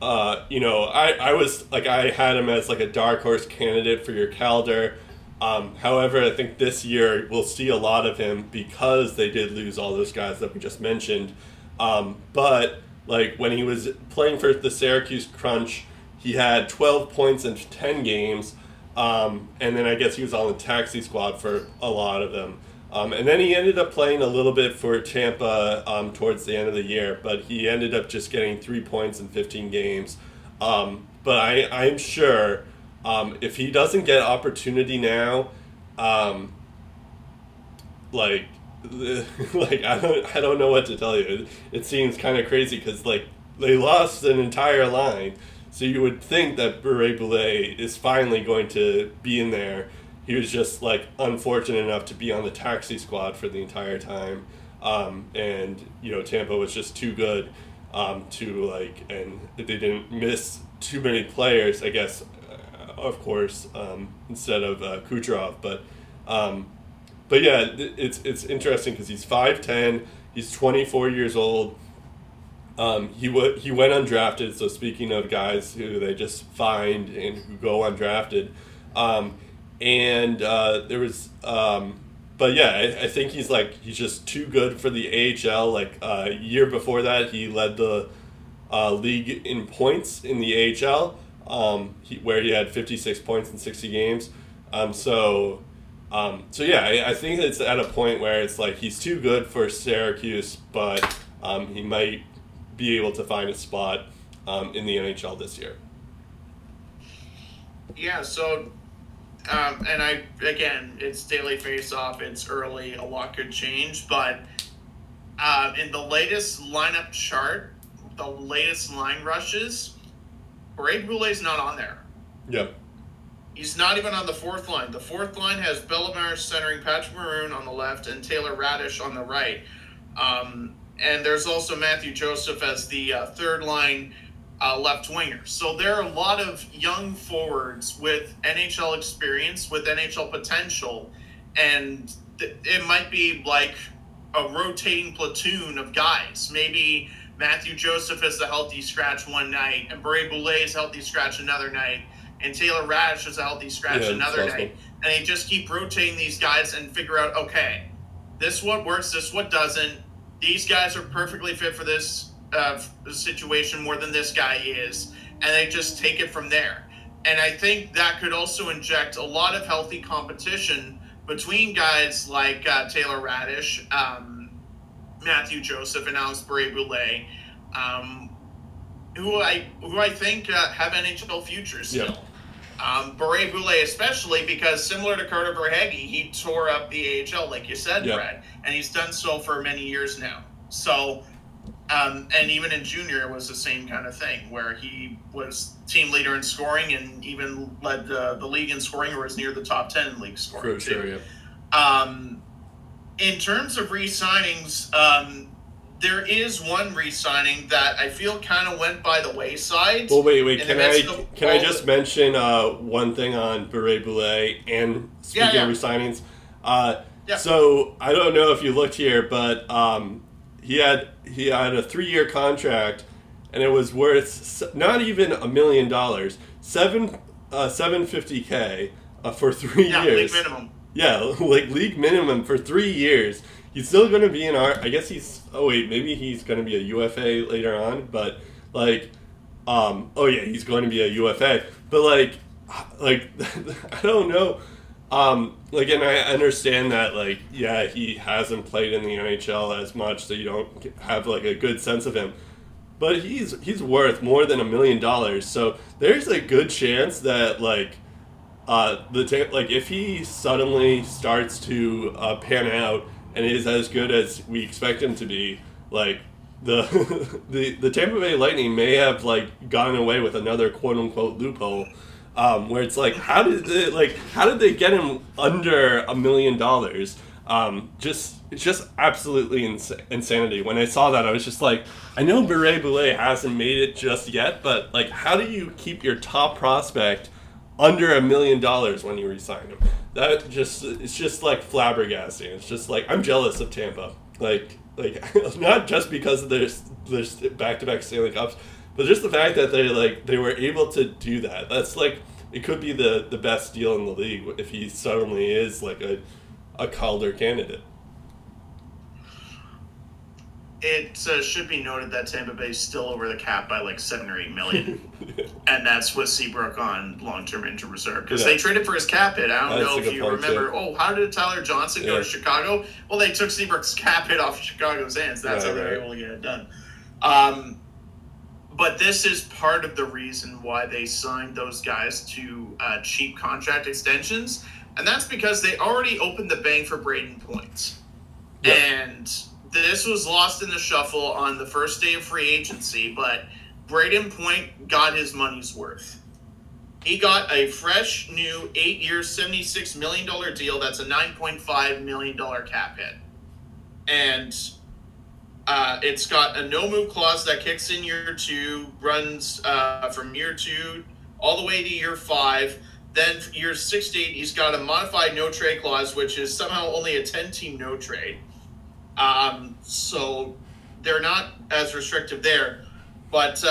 I was like I had him as like a dark horse candidate for your Calder. However, I think this year we'll see a lot of him because they did lose all those guys that we just mentioned. But like when he was playing for the Syracuse Crunch, he had 12 points in 10 games. And then I guess he was on the taxi squad for a lot of them. And then he ended up playing a little bit for Tampa towards the end of the year, but he ended up just getting 3 points in 15 games. But I'm sure... if he doesn't get opportunity now, like I don't know what to tell you. It seems kind of crazy because like they lost an entire line, so you would think that Beret-Boulet is finally going to be in there. He was just like unfortunate enough to be on the taxi squad for the entire time, and you know Tampa was just too good to like, and they didn't miss too many players, I guess. Of course, instead of Kucherov, but yeah, it's interesting because he's 5'10", he's 24 years old. He went undrafted. So speaking of guys who they just find and who go undrafted, and there was, but yeah, I think he's just too good for the AHL. Like a year before that, he led the league in points in the AHL. Where he had 56 points in 60 games. So yeah, I think it's at a point where it's like he's too good for Syracuse, but he might be able to find a spot in the NHL this year. Yeah, so, and again, it's daily face-off, it's early, a lot could change, but in the latest lineup chart, the latest line rushes, Beret-Boulet's not on there. Yep. He's not even on the fourth line. The fourth line has Bellemare centering Patrick Maroon on the left and Taylor Radish on the right. And there's also Matthew Joseph as the third line left winger. So there are a lot of young forwards with NHL experience, with NHL potential. And it might be like a rotating platoon of guys. Maybe Matthew Joseph is the healthy scratch one night, and Beret-Boulet is healthy scratch another night, and Taylor Radish is a healthy scratch another night. And they just keep rotating these guys and figure out, okay, this what works, this what doesn't. these guys are perfectly fit for this situation more than this guy is, and they just take it from there. And I think that could also inject a lot of healthy competition between guys like Taylor Radish, Matthew Joseph, and Alex Bray-Boulet, who I think have NHL futures still. Yeah. Bray-Boulet especially, because similar to Carter Verhaeghe, he tore up the AHL, like you said, yeah. Brad, and he's done so for many years now. So, and even in junior, it was the same kind of thing, where he was team leader in scoring and even led the league in scoring, or was near the top 10 in league scoring. Sure, yeah. In terms of re-signings, there is one re-signing that I feel kind of went by the wayside. Well, wait. Can I just mention one thing on Boulet and speaking of re-signings? So I don't know if you looked here, but he had a 3-year contract, and it was worth not even $1 million, $750K for 3 years. League minimum. Yeah, like league minimum for 3 years. He's still going to be in our... I guess he's... Oh, wait, maybe he's going to be a UFA later on, but, like... oh, yeah, he's going to be a UFA. But, like I don't know. Like, and I understand that, like, yeah, he hasn't played in the NHL as much, so you don't have, like, a good sense of him. But he's worth more than $1 million, so there's a good chance that, like... if he suddenly starts to pan out and is as good as we expect him to be, like the Tampa Bay Lightning may have like gotten away with another quote unquote loophole, where it's like how did they get him under $1 million? It's just absolutely insanity. When I saw that, I was just like, I know Boulet hasn't made it just yet, but like, how do you keep your top prospect under $1 million when you resign him? That just, it's just like flabbergasting. It's just like, I'm jealous of Tampa. Like not just because of there's back-to-back Stanley Cups, but just the fact that they were able to do that. That's like, it could be the best deal in the league if he suddenly is like a Calder candidate. It should be noted that Tampa Bay is still over the cap by like $7 or $8 million, and that's with Seabrook on long-term injury reserve because they traded for his cap hit. I don't know if you remember. Too. Oh, how did Tyler Johnson go to Chicago? Well, they took Seabrook's cap hit off Chicago's hands. That's how they were able to get it done. But this is part of the reason why they signed those guys to cheap contract extensions, and that's because they already opened the bank for Braden Point, and this was lost in the shuffle on the first day of free agency, but Braden Point got his money's worth. He got a fresh, new 8-year, $76 million deal. That's a $9.5 million cap hit. And it's got a no-move clause that kicks in year 2, runs from year 2 all the way to year 5. Then year 6 to 8, he's got a modified no-trade clause, which is somehow only a 10-team no-trade. So they're not as restrictive there, but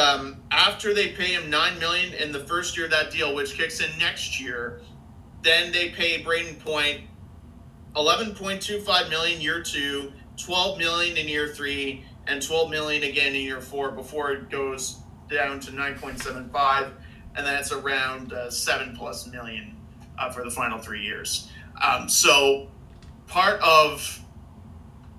after they pay him $9 million in the first year of that deal, which kicks in next year, then they pay Braden Point $11.25 million year 2, $12 million in year 3, and $12 million again in year 4 before it goes down to 9.75, and then it's around $7+ million for the final 3 years. So part of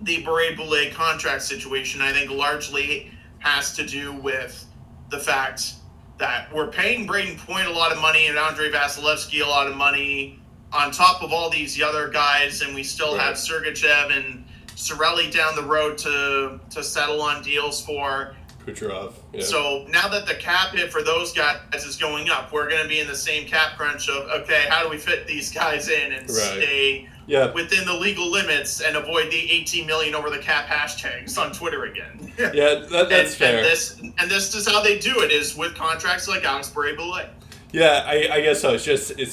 the Boulet contract situation, I think, largely has to do with the fact that we're paying Braden Point a lot of money and Andre Vasilevsky a lot of money on top of all these other guys, and we still have Sergachev and Cirelli down the road to settle on deals for. Kucherov. Yeah. So now that the cap hit for those guys is going up, we're going to be in the same cap crunch of, okay, how do we fit these guys in and stay within the legal limits and avoid the 18 million over the cap hashtags on Twitter again? That's fair. And this is how they do it, is with contracts like Alex Boulet. Yeah, I guess so. It's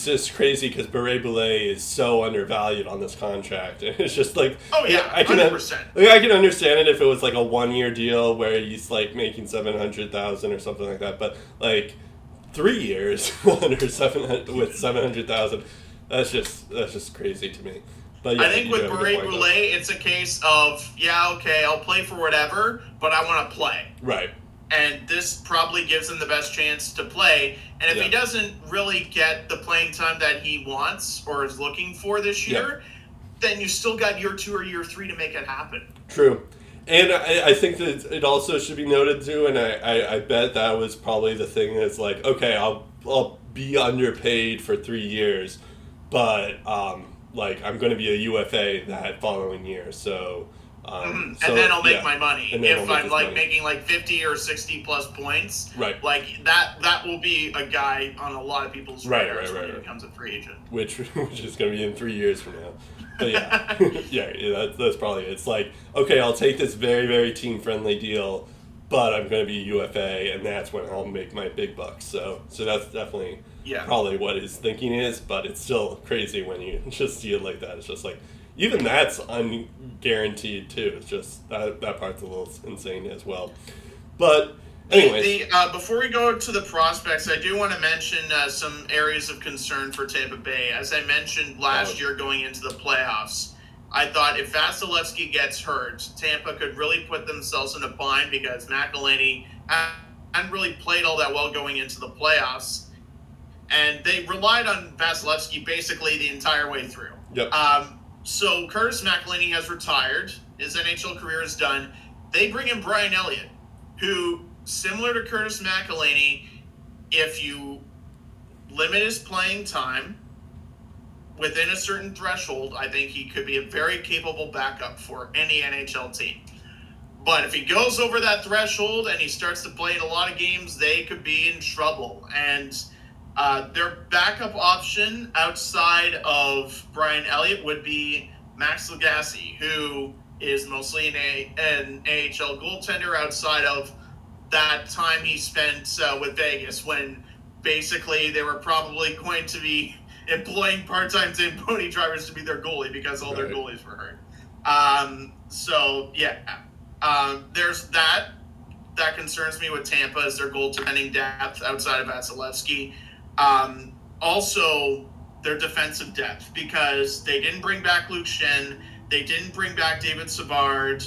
just crazy because Boulet is so undervalued on this contract. It's just like, oh yeah, 100%. I can understand it if it was like a 1-year deal where he's like making $700,000 or something like that. But like 3 years with $700,000, that's just crazy to me. But yeah, I think with Beret Brûlé, it's a case of, yeah, okay, I'll play for whatever, but I want to play. Right. And this probably gives him the best chance to play. And if he doesn't really get the playing time that he wants or is looking for this year, then you still got year two or year three to make it happen. True. And I think that it also should be noted, too, and I bet that was probably the thing that's like, okay, I'll be underpaid for 3 years, but I'm going to be a UFA that following year, so... and then I'll make my money. If I'm making 50 or 60 plus points, right? That will be a guy on a lot of people's radars when he becomes a free agent, which is going to be in 3 years from now. But yeah, that's probably it. It's like, okay, I'll take this very, very team friendly deal, but I'm going to be UFA, and that's when I'll make my big bucks. So that's definitely probably what his thinking is. But it's still crazy when you just see it like that. It's just like. Even that's unguaranteed, too. It's just that part's a little insane as well. But, anyways. Before we go to the prospects, I do want to mention some areas of concern for Tampa Bay. As I mentioned last year going into the playoffs, I thought if Vasilevsky gets hurt, Tampa could really put themselves in a bind because McElhinney hadn't really played all that well going into the playoffs. And they relied on Vasilevsky basically the entire way through. Yep. So Curtis McElhinney has retired. His NHL career is done. They bring in Brian Elliott, who, similar to Curtis McElhinney, if you limit his playing time within a certain threshold, I think he could be a very capable backup for any NHL team. But if he goes over that threshold and he starts to play in a lot of games, they could be in trouble. And... their backup option outside of Brian Elliott would be Max Lugassi, who is mostly an AHL goaltender outside of that time he spent with Vegas when basically they were probably going to be employing part-time Zane Pony drivers to be their goalie because all their goalies were hurt. There's that. That concerns me with Tampa is their goaltending depth outside of Vasilevsky. Also, their defensive depth, because they didn't bring back Luke Shen. They didn't bring back David Savard.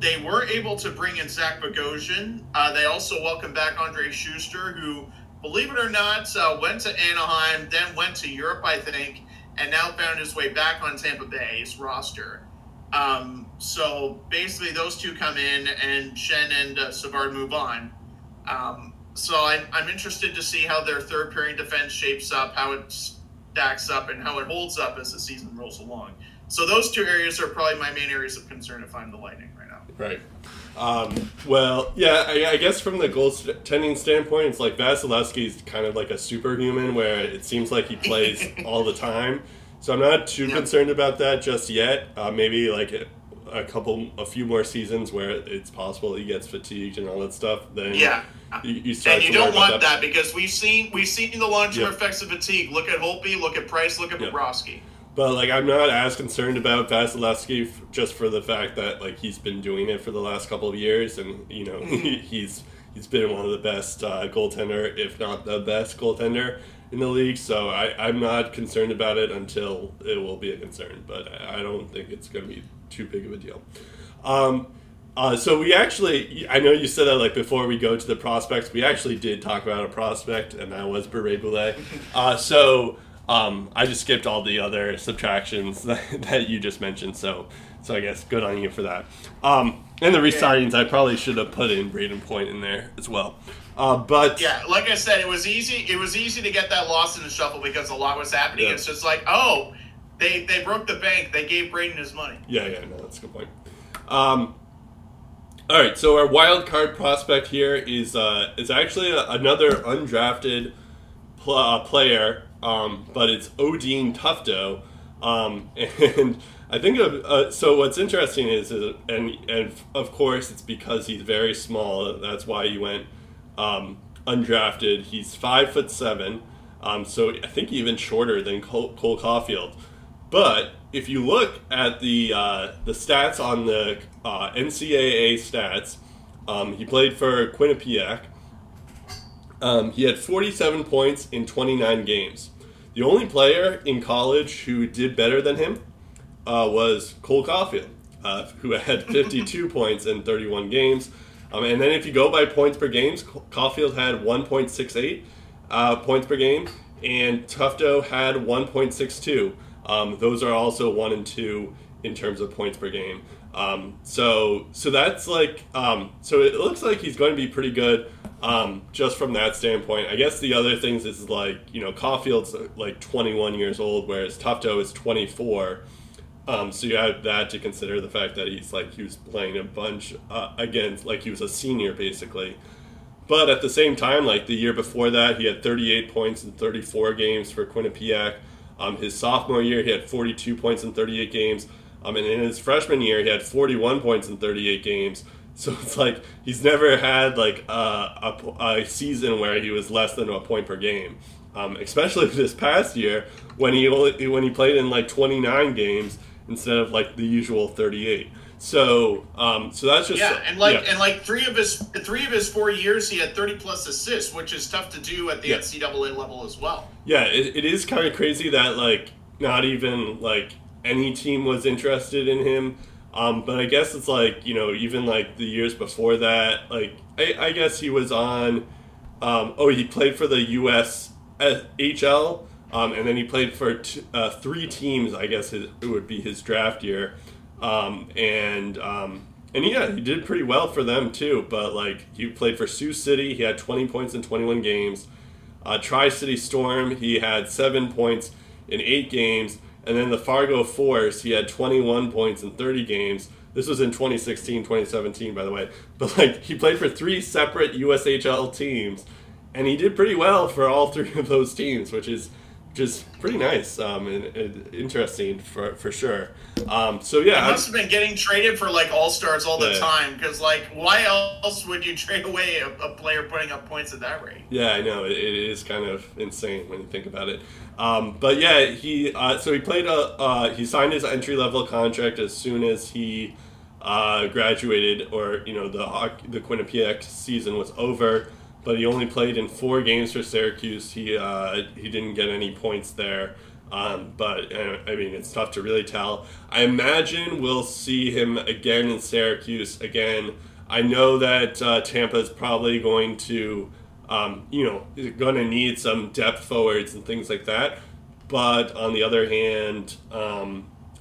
They were able to bring in Zach Bogosian. They also welcomed back Andre Schuster, who, believe it or not, went to Anaheim, then went to Europe, I think, and now found his way back on Tampa Bay's roster. So basically those two come in and Shen and Savard move on. So I'm interested to see how their third pairing defense shapes up, how it stacks up, and how it holds up as the season rolls along. So those two areas are probably my main areas of concern if I'm the Lightning right now. Right. I guess from the goaltending standpoint, it's like Vasilevsky's kind of like a superhuman where it seems like he plays all the time. So I'm not too concerned about that just yet. Maybe like a few more seasons where it's possible he gets fatigued and all that stuff. Then you start. And you don't want that because we've seen the long-term effects of fatigue. Look at Holtby, look at Price, look at Bobrovsky. But I'm not as concerned about Vasilevsky just for the fact that he's been doing it for the last couple of years, and he's been one of the best goaltender, if not the best goaltender in the league, so I'm not concerned about it until it will be a concern, but I don't think it's going to be too big of a deal. So we actually, I know you said that before we go to the prospects, we actually did talk about a prospect, and that was Beret Brûlé. I just skipped all the other subtractions that you just mentioned, so I guess good on you for that. And the re-signings, I probably should have put in Brayden Point in there as well. But yeah, like I said, it was easy. It was easy to get that lost in the shuffle because a lot was happening. Yeah. It's just they broke the bank. They gave Brayden his money. No, that's a good point. All right, so our wild card prospect here is actually another undrafted player, but it's Odin Tufto, and I think so what's interesting is and of course it's because he's very small. That's why he went. Undrafted. He's 5'7", so I think even shorter than Cole Caulfield. But if you look at the stats on the NCAA stats, he played for Quinnipiac. He had 47 points in 29 games. The only player in college who did better than him was Cole Caulfield, who had 52 points in 31 games. And then if you go by points per game, Caulfield had 1.68 points per game, and Tufto had 1.62. Those are also 1 and 2 in terms of points per game. So that's like, so it looks like he's going to be pretty good, just from that standpoint. I guess the other things is like, you know, Caulfield's like 21 years old, whereas Tufto is 24. So you have that to consider, the fact that he's like, he was playing a bunch against, like he was a senior basically. But at the same time, like the year before that, he had 38 points in 34 games for Quinnipiac. His sophomore year, he had 42 points in 38 games. And in his freshman year, he had 41 points in 38 games. So it's like he's never had like a season where he was less than a point per game. Especially this past year when he played in like 29 games instead of like the usual 38. So that's just three of his 4 years he had 30 plus assists, which is tough to do at the NCAA level as well. Yeah, it is kind of crazy that like not even like any team was interested in him. But I guess it's like, you know, even like the years before that, like I guess he was on he played for the USHL, and then he played for three teams, I guess it would be his draft year. And yeah, he did pretty well for them too, but like he played for Sioux City, he had 20 points in 21 games. Tri-City Storm, he had 7 points in 8 games. And then the Fargo Force, he had 21 points in 30 games. This was in 2016, 2017, by the way. But, like, he played for 3 separate USHL teams, and he did pretty well for all 3 of those teams, which is just pretty nice and interesting for sure. So, yeah. He must have been getting traded for, like, all-stars all the time because, like, why else would you trade away a player putting up points at that rate? Yeah, I know. It is kind of insane when you think about it. But yeah, he played he signed his entry-level contract as soon as he graduated, or, you know, the Quinnipiac season was over, but he only played in 4 games for Syracuse. He didn't get any points there, but, I mean, it's tough to really tell. I imagine we'll see him again in Syracuse again. I know that Tampa's probably going to... you know, you're going to need some depth forwards and things like that. But on the other hand,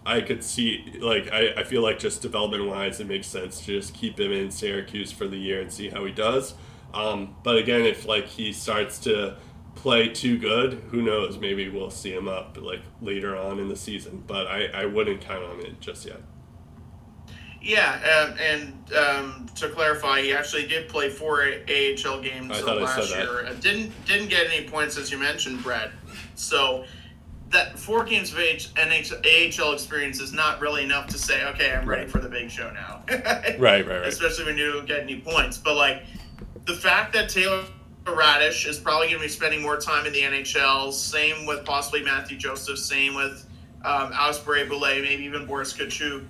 I could see, like, I feel like just development-wise, it makes sense to just keep him in Syracuse for the year and see how he does. But again, if, like, he starts to play too good, who knows? Maybe we'll see him up, like, later on in the season. But I wouldn't count on it just yet. Yeah, and to clarify, he actually did play 4 AHL games last year. Didn't get any points, as you mentioned, Brad. So that 4 games of AHL experience is not really enough to say, okay, I'm ready for the big show now. Right. Especially when you don't get any points. But, like, the fact that Taylor Radish is probably going to be spending more time in the NHL, same with possibly Matthew Joseph, same with Osprey Boulay, maybe even Boris Kachuk,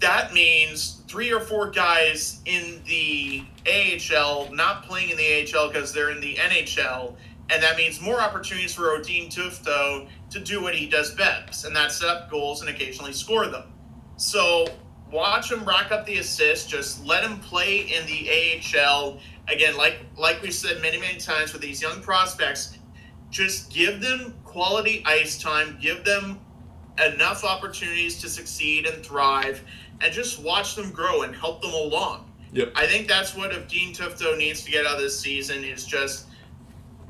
that means 3 or 4 guys in the AHL not playing in the AHL because they're in the NHL, and that means more opportunities for Odin Tufto to do what he does best, and that's set up goals and occasionally score them. So watch him rack up the assists. Just let him play in the AHL. Again, like we've said many, many times with these young prospects, just give them quality ice time, give them enough opportunities to succeed and thrive, and just watch them grow and help them along. Yep. I think that's what Evgeny Tufto needs to get out of this season is just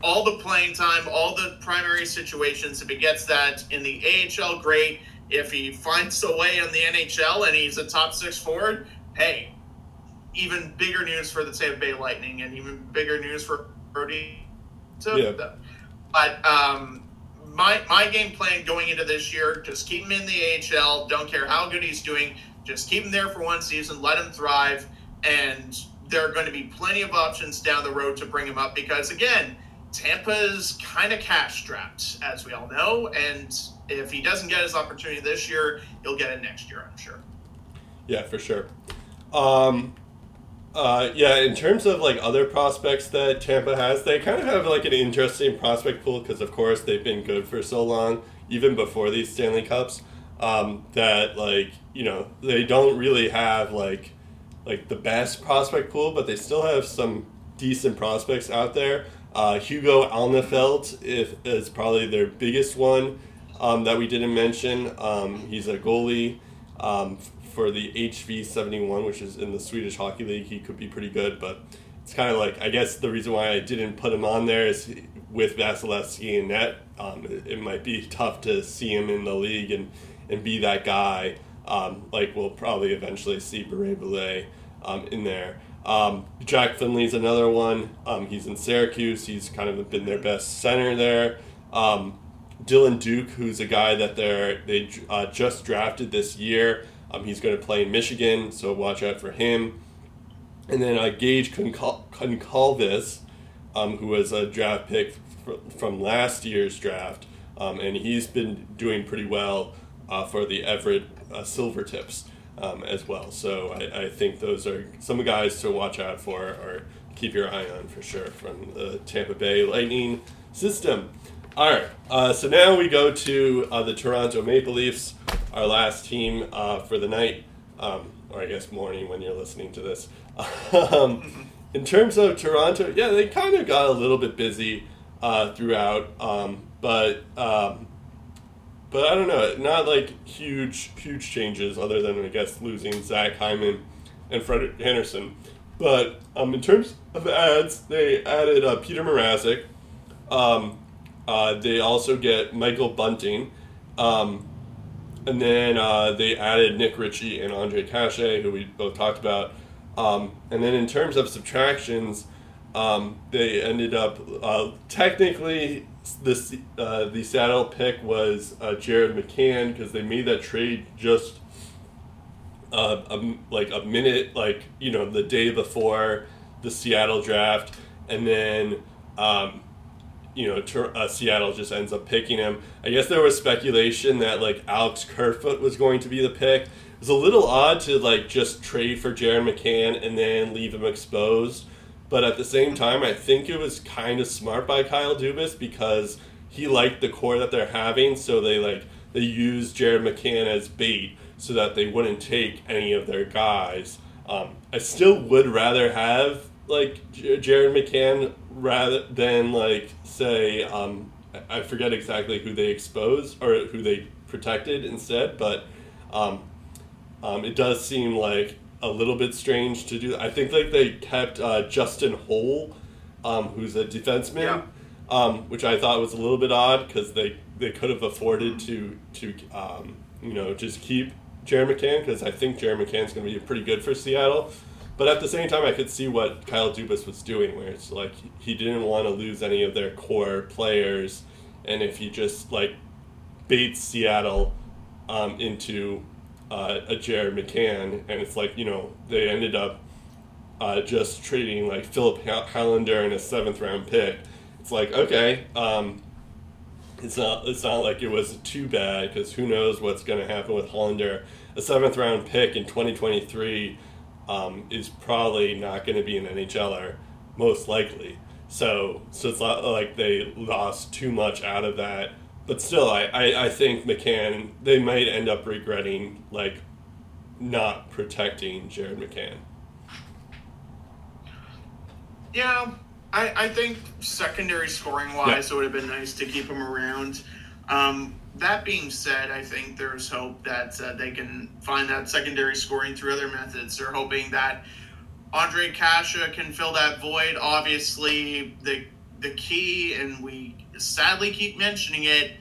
all the playing time, all the primary situations. If he gets that in the AHL, great. If he finds a way in the NHL and he's a top 6 forward, hey, even bigger news for the Tampa Bay Lightning and even bigger news for Brody Tufto. Yep. But my game plan going into this year, just keep him in the AHL. Don't care how good he's doing. Just keep him there for 1 season. Let him thrive. And there are going to be plenty of options down the road to bring him up because, again, Tampa's kind of cash-strapped, as we all know. And if he doesn't get his opportunity this year, he'll get it next year, I'm sure. Yeah, for sure. Yeah, in terms of, like, other prospects that Tampa has, they kind of have, like, an interesting prospect pool because, of course, they've been good for so long, even before these Stanley Cups. that, like, you know, they don't really have, like the best prospect pool, but they still have some decent prospects out there. Hugo Alnefeld is probably their biggest one that we didn't mention. He's a goalie for the HV71, which is in the Swedish Hockey League. He could be pretty good, but it's kind of like, I guess the reason why I didn't put him on there is with Vasilevsky in net, it might be tough to see him in the league and be that guy. Like, we'll probably eventually see Beret-Boulet in there. Jack Finley's another one. He's in Syracuse. He's kind of been their best center there. Dylan Duke, who's a guy that they just drafted this year. He's going to play in Michigan, so watch out for him. And then Gage Concalves, who was a draft pick from last year's draft, and he's been doing pretty well for the Everett Silvertips as well. So I think those are some guys to watch out for or keep your eye on for sure from the Tampa Bay Lightning system. All right, so now we go to the Toronto Maple Leafs, our last team for the night, or I guess morning when you're listening to this. In terms of Toronto, yeah, they kind of got a little bit busy throughout, but I don't know, not like huge changes other than, I guess, losing Zach Hyman and Frederik Andersen. But in terms of ads, they added Peter Mrazek. They also get Michael Bunting. And then they added Nick Ritchie and Andre Cache, who we both talked about. And then in terms of subtractions, they ended up technically the Seattle pick was Jared McCann, because they made that trade just a minute, like, you know, the day before the Seattle draft, and then you know, Seattle just ends up picking him. I guess there was speculation that, like, Alex Kerfoot was going to be the pick. It was a little odd to, like, just trade for Jared McCann and then leave him exposed. But at the same time, I think it was kind of smart by Kyle Dubas, because he liked the core that they're having, so they used Jared McCann as bait so that they wouldn't take any of their guys. I still would rather have, like, Jared McCann rather than, like, say, I forget exactly who they exposed or who they protected instead, but it does seem like a little bit strange to do. I think, like, they kept Justin Holl, who's a defenseman, yeah. Which I thought was a little bit odd, because they could have afforded to you know, just keep Jared McCann, because I think Jared McCann's going to be pretty good for Seattle. But at the same time, I could see what Kyle Dubas was doing, where it's like he didn't want to lose any of their core players, and if he just, like, baits Seattle into a Jared McCann, and it's like, you know, they ended up just trading, like, Philip Hollander in a 7th-round pick. It's like, okay, it's not like it was too bad, because who knows what's going to happen with Hollander. A 7th-round pick in 2023. Is probably not going to be an NHLer, most likely. So it's not like they lost too much out of that. But still, I think McCann, they might end up regretting, like, not protecting Jared McCann. Yeah, I think secondary scoring-wise, yeah, it would have been nice to keep him around. That being said, I think there's hope that they can find that secondary scoring through other methods. They're hoping that Andre Kasha can fill that void. Obviously, the key, and we sadly keep mentioning it,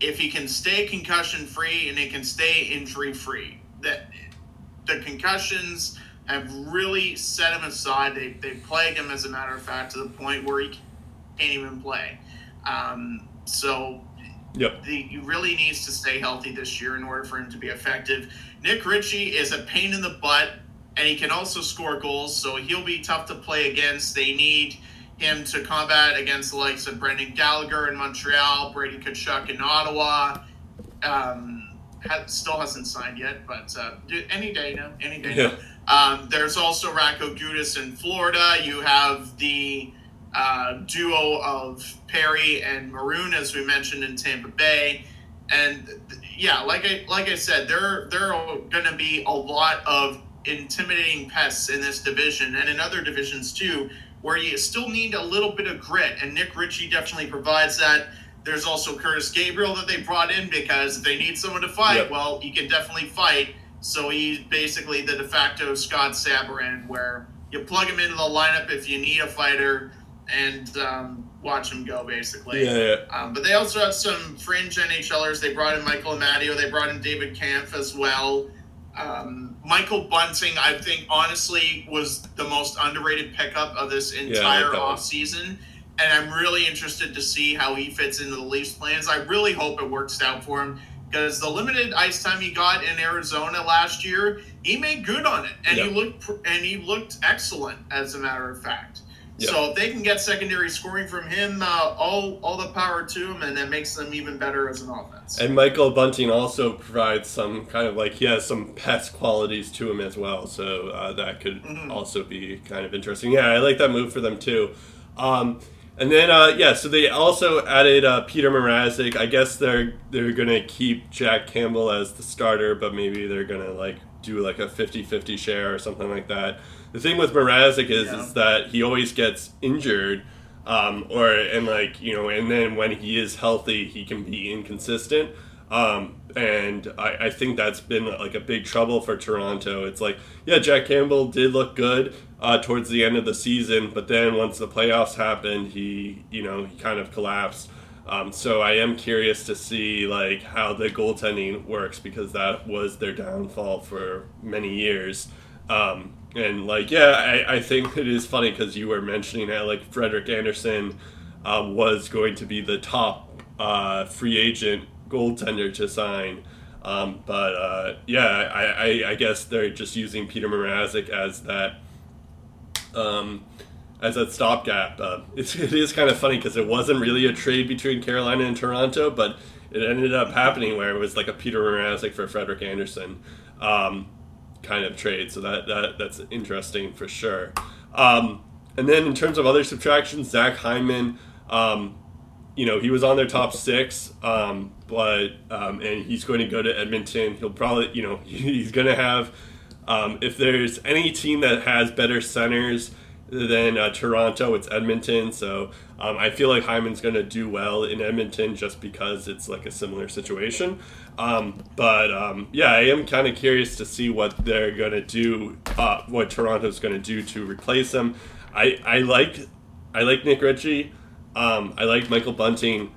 if he can stay concussion-free and he can stay injury-free. That the concussions have really set him aside. They plagued him, as a matter of fact, to the point where he can't even play. So... Yep. He really needs to stay healthy this year in order for him to be effective. Nick Ritchie is a pain in the butt, and he can also score goals, so he'll be tough to play against. They need him to combat against the likes of Brendan Gallagher in Montreal, Brady Tkachuk in Ottawa. Still hasn't signed yet, but any day now. There's also Racco Gudas in Florida. You have the... duo of Perry and Maroon, as we mentioned, in Tampa Bay, and yeah, like I said, there are going to be a lot of intimidating pests in this division and in other divisions too, where you still need a little bit of grit, and Nick Ritchie definitely provides that. There's also Curtis Gabriel that they brought in because if they need someone to fight, yep. Well, he can definitely fight. So he's basically the de facto Scott Sabarin, where you plug him into the lineup if you need a fighter and watch him go, basically. Yeah. But they also have some fringe NHLers. They brought in Michael Amadio. They brought in David Kampf as well. Michael Bunting, I think, honestly, was the most underrated pickup of this entire offseason. And I'm really interested to see how he fits into the Leafs' plans. I really hope it works out for him because the limited ice time he got in Arizona last year, he made good on it, and yep. he looked excellent, as a matter of fact. Yep. So if they can get secondary scoring from him, all the power to him, and that makes them even better as an offense. And Michael Bunting also provides some kind of he has some pest qualities to him as well, so that could also be kind of interesting. Yeah, I like that move for them too. And then, so they also added Peter Mrazek. I guess they're going to keep Jack Campbell as the starter, but maybe they're going to, do, a 50-50 share or something like that. The thing with Mrazek is that he always gets injured, and then when he is healthy, he can be inconsistent. And I think that's been, a big trouble for Toronto. It's Jack Campbell did look good towards the end of the season, but then once the playoffs happened, he kind of collapsed. So I am curious to see how the goaltending works, because that was their downfall for many years. I think it is funny because you were mentioning how Frederik Andersen was going to be the top free agent goaltender to sign. I guess they're just using Peter Mrazek as that stopgap. It is kind of funny because it wasn't really a trade between Carolina and Toronto, but it ended up happening where it was a Peter Mrazek for Frederik Andersen kind of trade. So that's interesting for sure. And then in terms of other subtractions, Zach Hyman, he was on their top six, and he's going to go to Edmonton. He'll probably, he's going to have, if there's any team that has better centers than Toronto, it's Edmonton. So I feel like Hyman's going to do well in Edmonton just because it's a similar situation. I am kind of curious to see what they're going to do, what Toronto's going to do to replace him. I like Nick Ritchie. I like Michael Bunting.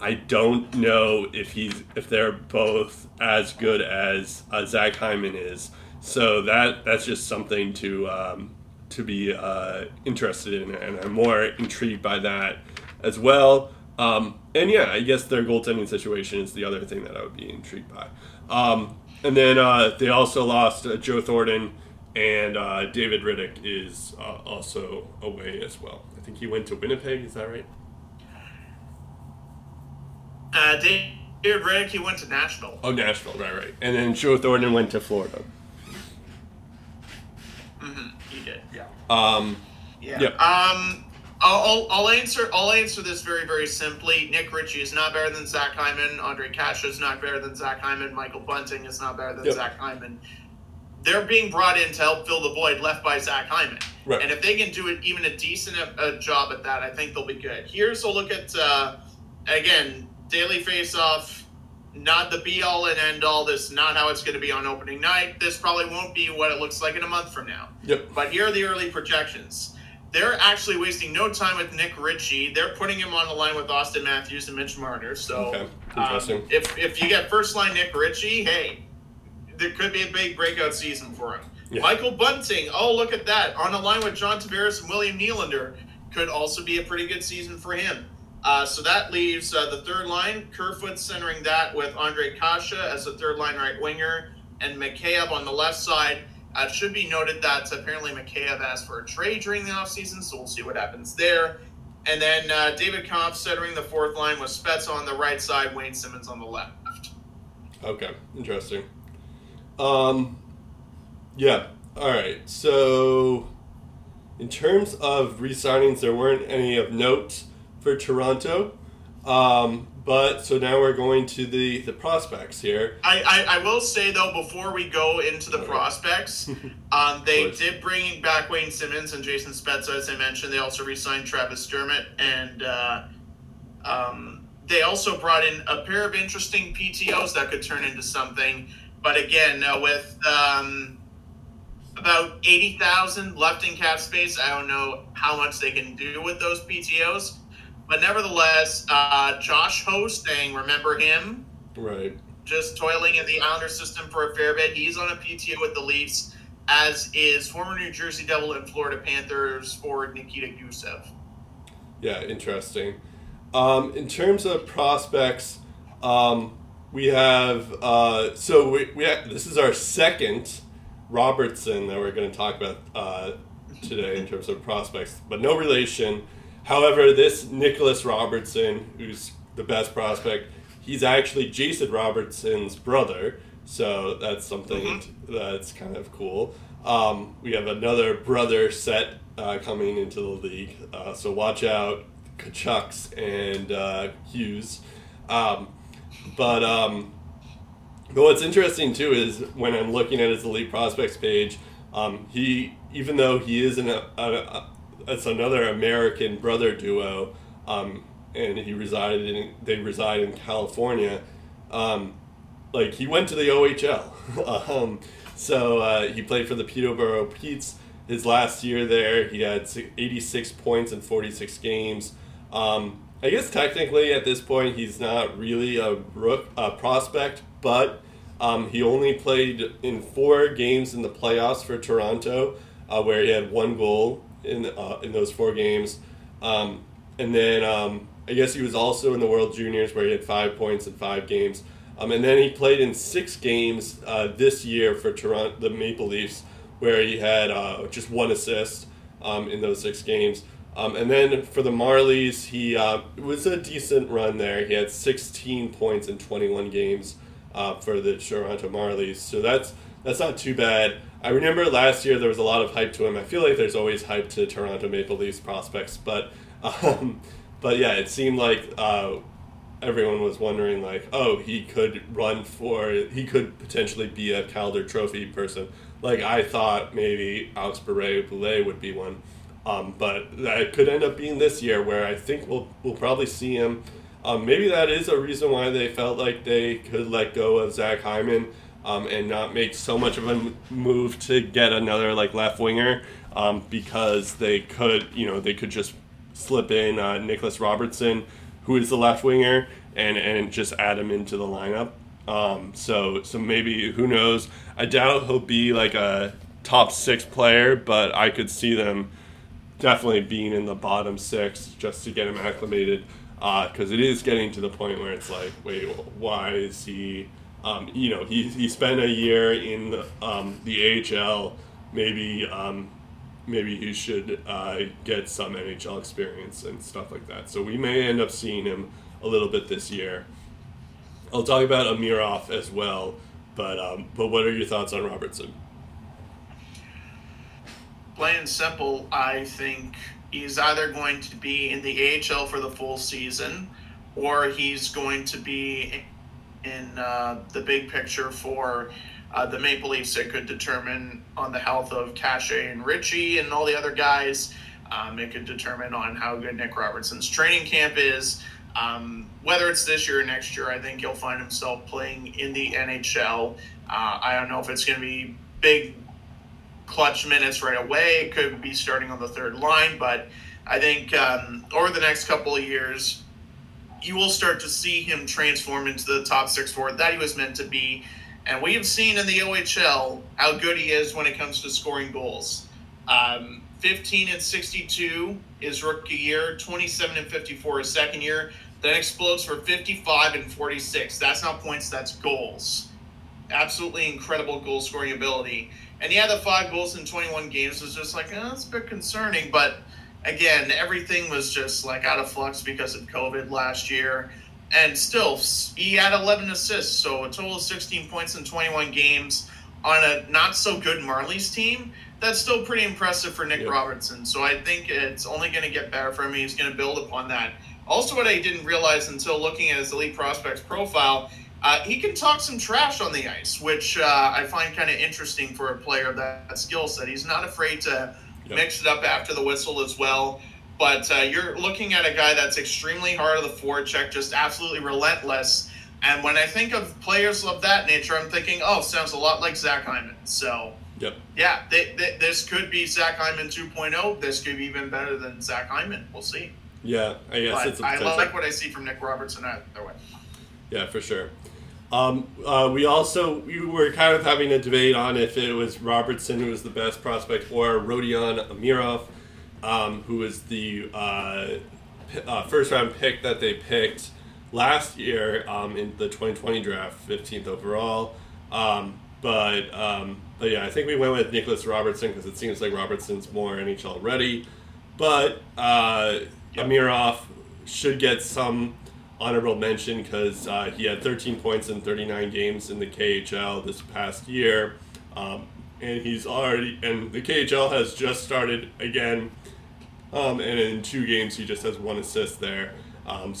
I don't know if they're both as good as Zach Hyman is. So that's just something to be interested in, and I'm more intrigued by that as well. I guess their goaltending situation is the other thing that I would be intrigued by. They also lost Joe Thornton, and David Rittich is also away as well. I think he went to Winnipeg. Is that right? David Rittich, he went to Nashville. Oh, Nashville, right. And then Joe Thornton went to Florida. Mm-hmm. He did, yeah. Yeah. I'll answer this very, very simply. Nick Ritchie is not better than Zach Hyman. Andre Kasha is not better than Zach Hyman. Michael Bunting is not better than Zach Hyman. They're being brought in to help fill the void left by Zach Hyman. Right. And if they can do even a decent job at that, I think they'll be good. Here's a look at, again, Daily Faceoff, not the be-all and end-all. This is not how it's going to be on opening night. This probably won't be what it looks like in a month from now. Yep. But here are the early projections. They're actually wasting no time with Nick Ritchie. They're putting him on the line with Austin Matthews and Mitch Marner. So if you get first-line Nick Ritchie, hey, there could be a big breakout season for him. Yeah. Michael Bunting, look at that. On a line with John Tavares and William Nylander, could also be a pretty good season for him. So that leaves the third line, Kerfoot centering that with Andre Kasha as a third-line right winger, and Mikheyev on the left side. It should be noted that apparently Mikheyev asked for a trade during the offseason, so we'll see what happens there. And then David Kampf centering the fourth line with Spezza on the right side, Wayne Simmons on the left. Okay, interesting. All right. So in terms of re-signings, there weren't any of note for Toronto. But, so now we're going to the prospects here. I will say, though, before we go into the prospects, they did bring back Wayne Simmons and Jason Spezza, as I mentioned. They also re-signed Travis Dermott, and they also brought in a pair of interesting PTOs that could turn into something. But again, with about 80,000 left in cap space, I don't know how much they can do with those PTOs. But nevertheless, Josh Ho staying, remember him? Right. Just toiling in the Islander system for a fair bit. He's on a PTO with the Leafs, as is former New Jersey Devil and Florida Panthers forward Nikita Gusev. Yeah, interesting. In terms of prospects, we have so we have, this is our second Robertson that we're going to talk about today in terms of prospects, but no relation. However, this Nicholas Robertson, who's the best prospect, he's actually Jason Robertson's brother, so that's something that's kind of cool. We have another brother set coming into the league, so watch out, Kachucks and Hughes. But what's interesting, too, is when I'm looking at his elite prospects page, he, even though he is an that's another American brother duo, and they reside in California. Like, he went to the OHL. He played for the Peterborough Petes. His last year there, he had 86 points in 46 games. I guess technically at this point he's not really a prospect, but he only played in 4 games in the playoffs for Toronto, where he had 1 goal in those 4 games. And then I guess he was also in the World Juniors, where he had 5 points in 5 games. And then he played in 6 games this year for Toronto, the Maple Leafs, where he had just 1 assist in those 6 games. And then for the Marlies, he was a decent run there. He had 16 points in 21 games for the Toronto Marlies. So that's not too bad. I remember last year there was a lot of hype to him. I feel like there's always hype to Toronto Maple Leafs prospects, but yeah, it seemed like everyone was wondering, like, oh, he could potentially be a Calder Trophy person. Like, I thought maybe Alex Beret-Boulet would be one, but that could end up being this year, where I think we'll probably see him. Maybe that is a reason why they felt like they could let go of Zach Hyman. And not make so much of a move to get another left winger, because they could just slip in Nicholas Robertson, who is the left winger, and just add him into the lineup. So maybe, who knows? I doubt he'll be a top 6 player, but I could see them definitely being in the bottom 6 just to get him acclimated, because it is getting to the point where it's like, wait, why is he? He spent a year in the AHL. Maybe he should get some NHL experience and stuff like that. So we may end up seeing him a little bit this year. I'll talk about Amirov as well, but what are your thoughts on Robertson? Plain and simple, I think he's either going to be in the AHL for the full season, or he's going to be in the big picture for the Maple Leafs. It could determine on the health of Cachet and Richie and all the other guys. It could determine on how good Nick Robertson's training camp is. Whether it's this year or next year, I think he'll find himself playing in the NHL. I don't know if it's going to be big clutch minutes right away. It could be starting on the third line, but I think over the next couple of years, you will start to see him transform into the top 6 forward that he was meant to be. And we have seen in the OHL how good he is when it comes to scoring goals. 15 and 62 his rookie year, 27 and 54 his second year, then explodes for 55 and 46. That's not points, that's goals. Absolutely incredible goal scoring ability. And he had the 5 goals in 21 games. It was just that's a bit concerning, but again, everything was just out of flux because of COVID last year. And still, he had 11 assists, so a total of 16 points in 21 games on a not-so-good Marlies team. That's still pretty impressive for Nick Robertson. So I think it's only going to get better for him. He's going to build upon that Also, what I didn't realize until looking at his elite prospects profile, he can talk some trash on the ice, which I find kind of interesting for a player of that skill set. He's not afraid to mix it up after the whistle as well. But you're looking at a guy that's extremely hard on the forecheck, just absolutely relentless. And when I think of players of that nature, I'm thinking, oh, sounds a lot like Zach Hyman. So, this could be Zach Hyman 2.0. This could be even better than Zach Hyman. We'll see. Yeah, I guess it's a potential. I like what I see from Nick Robertson either way. Yeah, for sure. We were kind of having a debate on if it was Robertson who was the best prospect or Rodion Amirov, who was the first-round pick that they picked last year in the 2020 draft, 15th overall. But yeah, I think we went with Nicholas Robertson because it seems like Robertson's more NHL-ready. But Amirov should get some honorable mention because he had 13 points in 39 games in the KHL this past year, and the KHL has just started again, and in 2 games he just has 1 assist there. And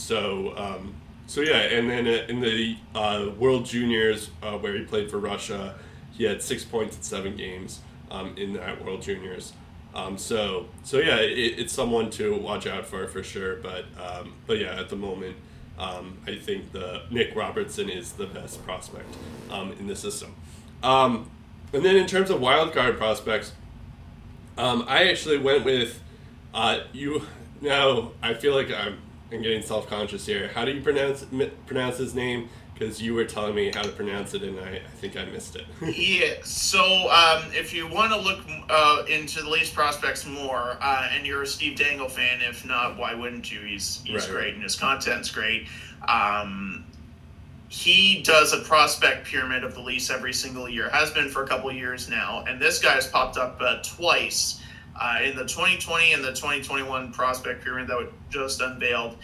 then in the World Juniors where he played for Russia, he had 6 points in 7 games in that World Juniors. It's someone to watch out for sure. But yeah, at the moment. I think Nick Robertson is the best prospect in the system. And then in terms of wildcard prospects, I actually went with you. Now, I feel like I'm getting self-conscious here. How do you pronounce his name? Because you were telling me how to pronounce it, and I think I missed it. Yeah, so if you want to look into the Leafs prospects more, and you're a Steve Dangle fan, if not, why wouldn't you? He's right, great, right. And his content's great. He does a prospect pyramid of the Leafs every single year, has been for a couple of years now, and this guy has popped up twice in the 2020 and the 2021 prospect pyramid that was just unveiled.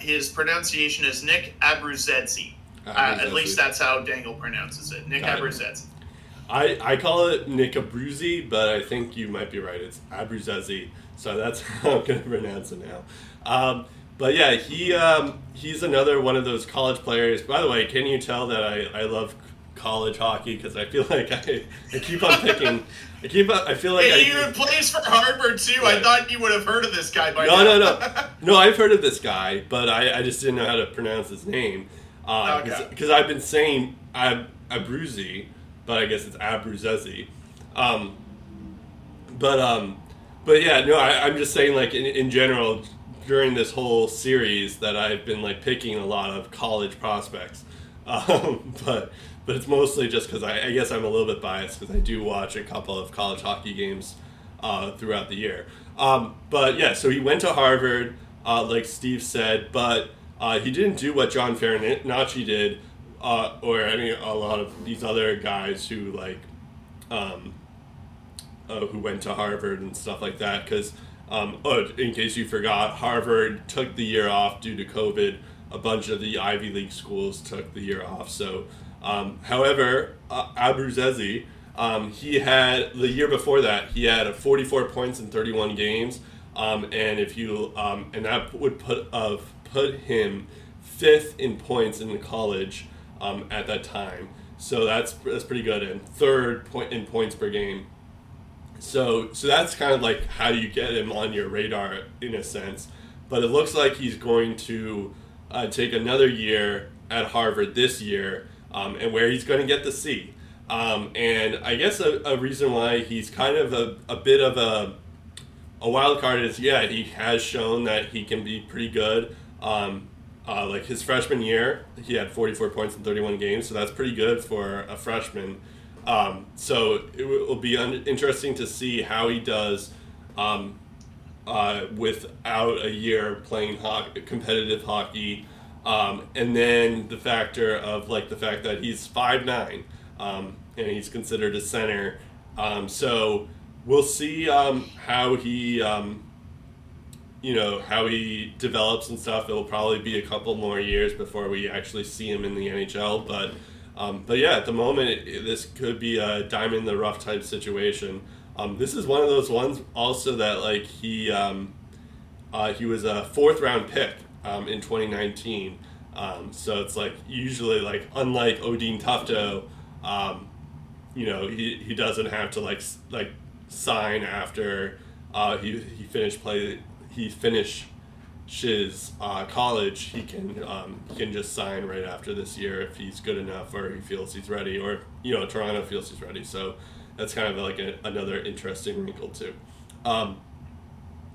His pronunciation is Nick Abruzzetsi. At least that's how Dangle pronounces it. Nick Abruzzetsi. I call it Nick Abruzzi, but I think you might be right. It's Abruzzetsi, so that's how I'm going to pronounce it now. But yeah, he's another one of those college players. By the way, can you tell that I love college hockey because I feel like I keep on picking. I feel like he even plays for Harvard too. Right. I thought you would have heard of this guy by now. No, I've heard of this guy, but I just didn't know how to pronounce his name. Because I've been saying Abruzzi, but I guess it's Abruzzetsi. I'm just saying like in general during this whole series that I've been like picking a lot of college prospects, but it's mostly just because I guess I'm a little bit biased because I do watch a couple of college hockey games throughout the year. So he went to Harvard, like Steve said, but. He didn't do what John Farinacci did, or a lot of these other guys who like, who went to Harvard and stuff like that. Because, in case you forgot, Harvard took the year off due to COVID. A bunch of the Ivy League schools took the year off. So, however, Abruzzetsi, he had the year before that he had 44 points in 31 games, and if you and that would put him 5th in points in the college at that time, so that's pretty good, and 3rd in points per game. So that's kind of like how you get him on your radar in a sense. But it looks like he's going to take another year at Harvard this year, and where he's going to get the C. And I guess a reason why he's kind of a bit of a wild card is he has shown that he can be pretty good. Like his freshman year, he had 44 points in 31 games, so that's pretty good for a freshman. So it will be interesting to see how he does without a year playing competitive hockey, and then the factor of like the fact that he's 5'9", and he's considered a center. So we'll see how he. How he develops and stuff. It'll probably be a couple more years before we actually see him in the NHL. But yeah, at the moment, this could be a diamond in the rough type situation. This is one of those ones also that like he was a 4th round pick in 2019. So it's like usually like unlike Odin Tufto, you know, he doesn't have to like sign after he finishes college. He can just sign right after this year if he's good enough or he feels he's ready, or you know, Toronto feels he's ready. So that's kind of like another interesting wrinkle too.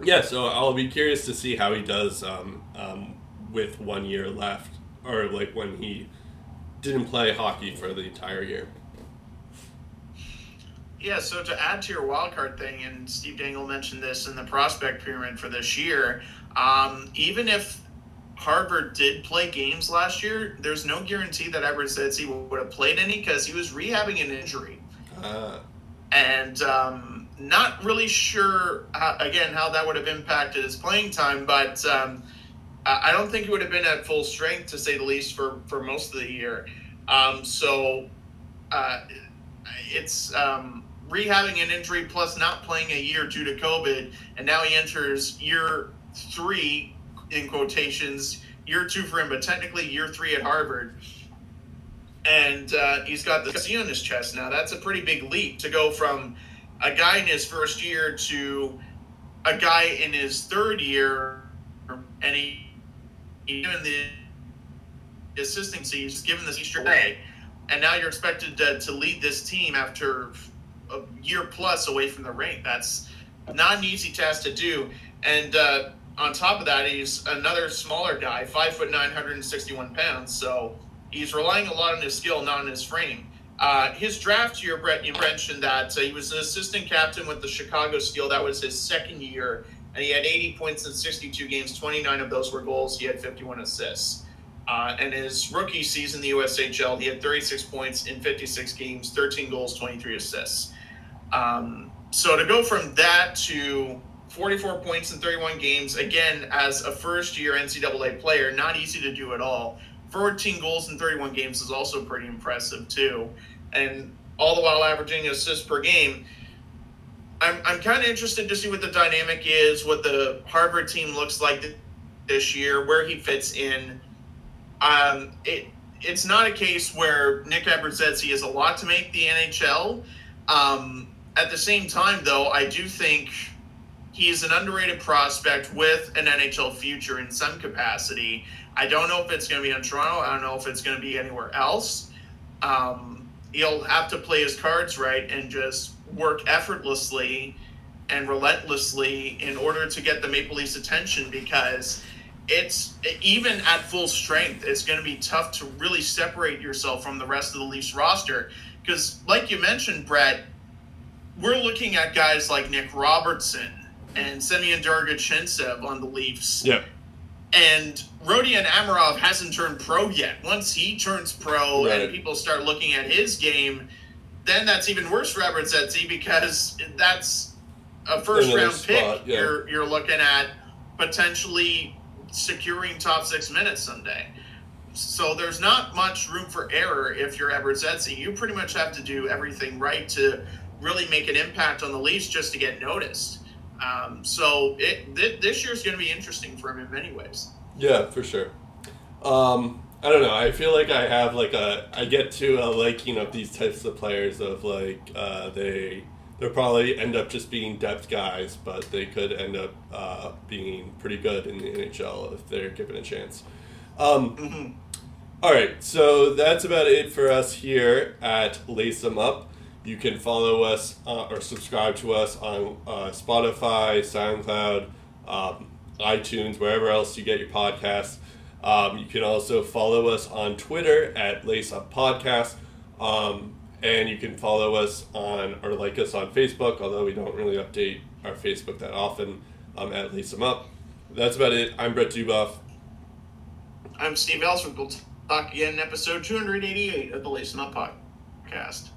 Yeah, so I'll be curious to see how he does with 1 year left, or like when he didn't play hockey for the entire year. Yeah, so to add to your wildcard thing, and Steve Dangle mentioned this in the prospect pyramid for this year, even if Harvard did play games last year, there's no guarantee that Edward says he would have played any because he was rehabbing an injury. And not really sure, how that would have impacted his playing time, but I don't think he would have been at full strength, to say the least, for most of the year. It's rehabbing an injury plus not playing a year due to COVID, and now he enters year three, in quotations, year two for him, but technically year three at Harvard. And he's got the C on his chest now. That's a pretty big leap to go from a guy in his first year to a guy in his third year, and even the assistant, he's given this Easter day. And now you're expected to lead this team after a year plus away from the rink. That's not an easy task to do. And on top of that, he's another smaller guy, 5 foot 961 pounds. So he's relying a lot on his skill, not on his frame. His draft year, Brett, you mentioned that he was an assistant captain with the Chicago Steel. That was his second year, and he had 80 points in 62 games. 29 of those were goals. He had 51 assists. And his rookie season, the USHL, he had 36 points in 56 games, 13 goals, 23 assists. So to go from that to 44 points in 31 games, again, as a first-year NCAA player, not easy to do at all. 14 goals in 31 games is also pretty impressive, too. And all the while averaging assists per game. I'm kind of interested to see what the dynamic is, what the Harvard team looks like this year, where he fits in. It's not a case where Nick Abruzzese has a lot to make the NHL. At the same time, though, I do think he is an underrated prospect with an NHL future in some capacity. I don't know if it's going to be in Toronto. I don't know if it's going to be anywhere else. He'll have to play his cards right and just work effortlessly and relentlessly in order to get the Maple Leafs' attention, because it's even at full strength, it's going to be tough to really separate yourself from the rest of the Leafs roster. Because like you mentioned, Brett, we're looking at guys like Nick Robertson and Semyon Durgachintsev on the Leafs. Yeah. And Rodion Amirov hasn't turned pro yet. Once he turns pro and people start looking at his game, then that's even worse for Abruzzese, because that's a first-round pick you're looking at potentially securing top 6 minutes someday. So there's not much room for error if you're Abruzzese. You pretty much have to do everything right to really make an impact on the Leafs just to get noticed. This year's going to be interesting for him in many ways. Yeah, for sure. I don't know. I feel like I have I get to a liking of these types of players of they'll probably end up just being depth guys, but they could end up being pretty good in the NHL if they're given a chance. All right, so that's about it for us here at Lace 'Em Up. You can follow us or subscribe to us on Spotify, SoundCloud, iTunes, wherever else you get your podcasts. You can also follow us on Twitter at LaceUpPodcast. And you can follow us on, or like us on Facebook, although we don't really update our Facebook that often, at Lace 'Em Up. That's about it. I'm Brett Dubuff. I'm Steve Ellsworth. We'll talk again in episode 288 of the Lace 'Em Up podcast.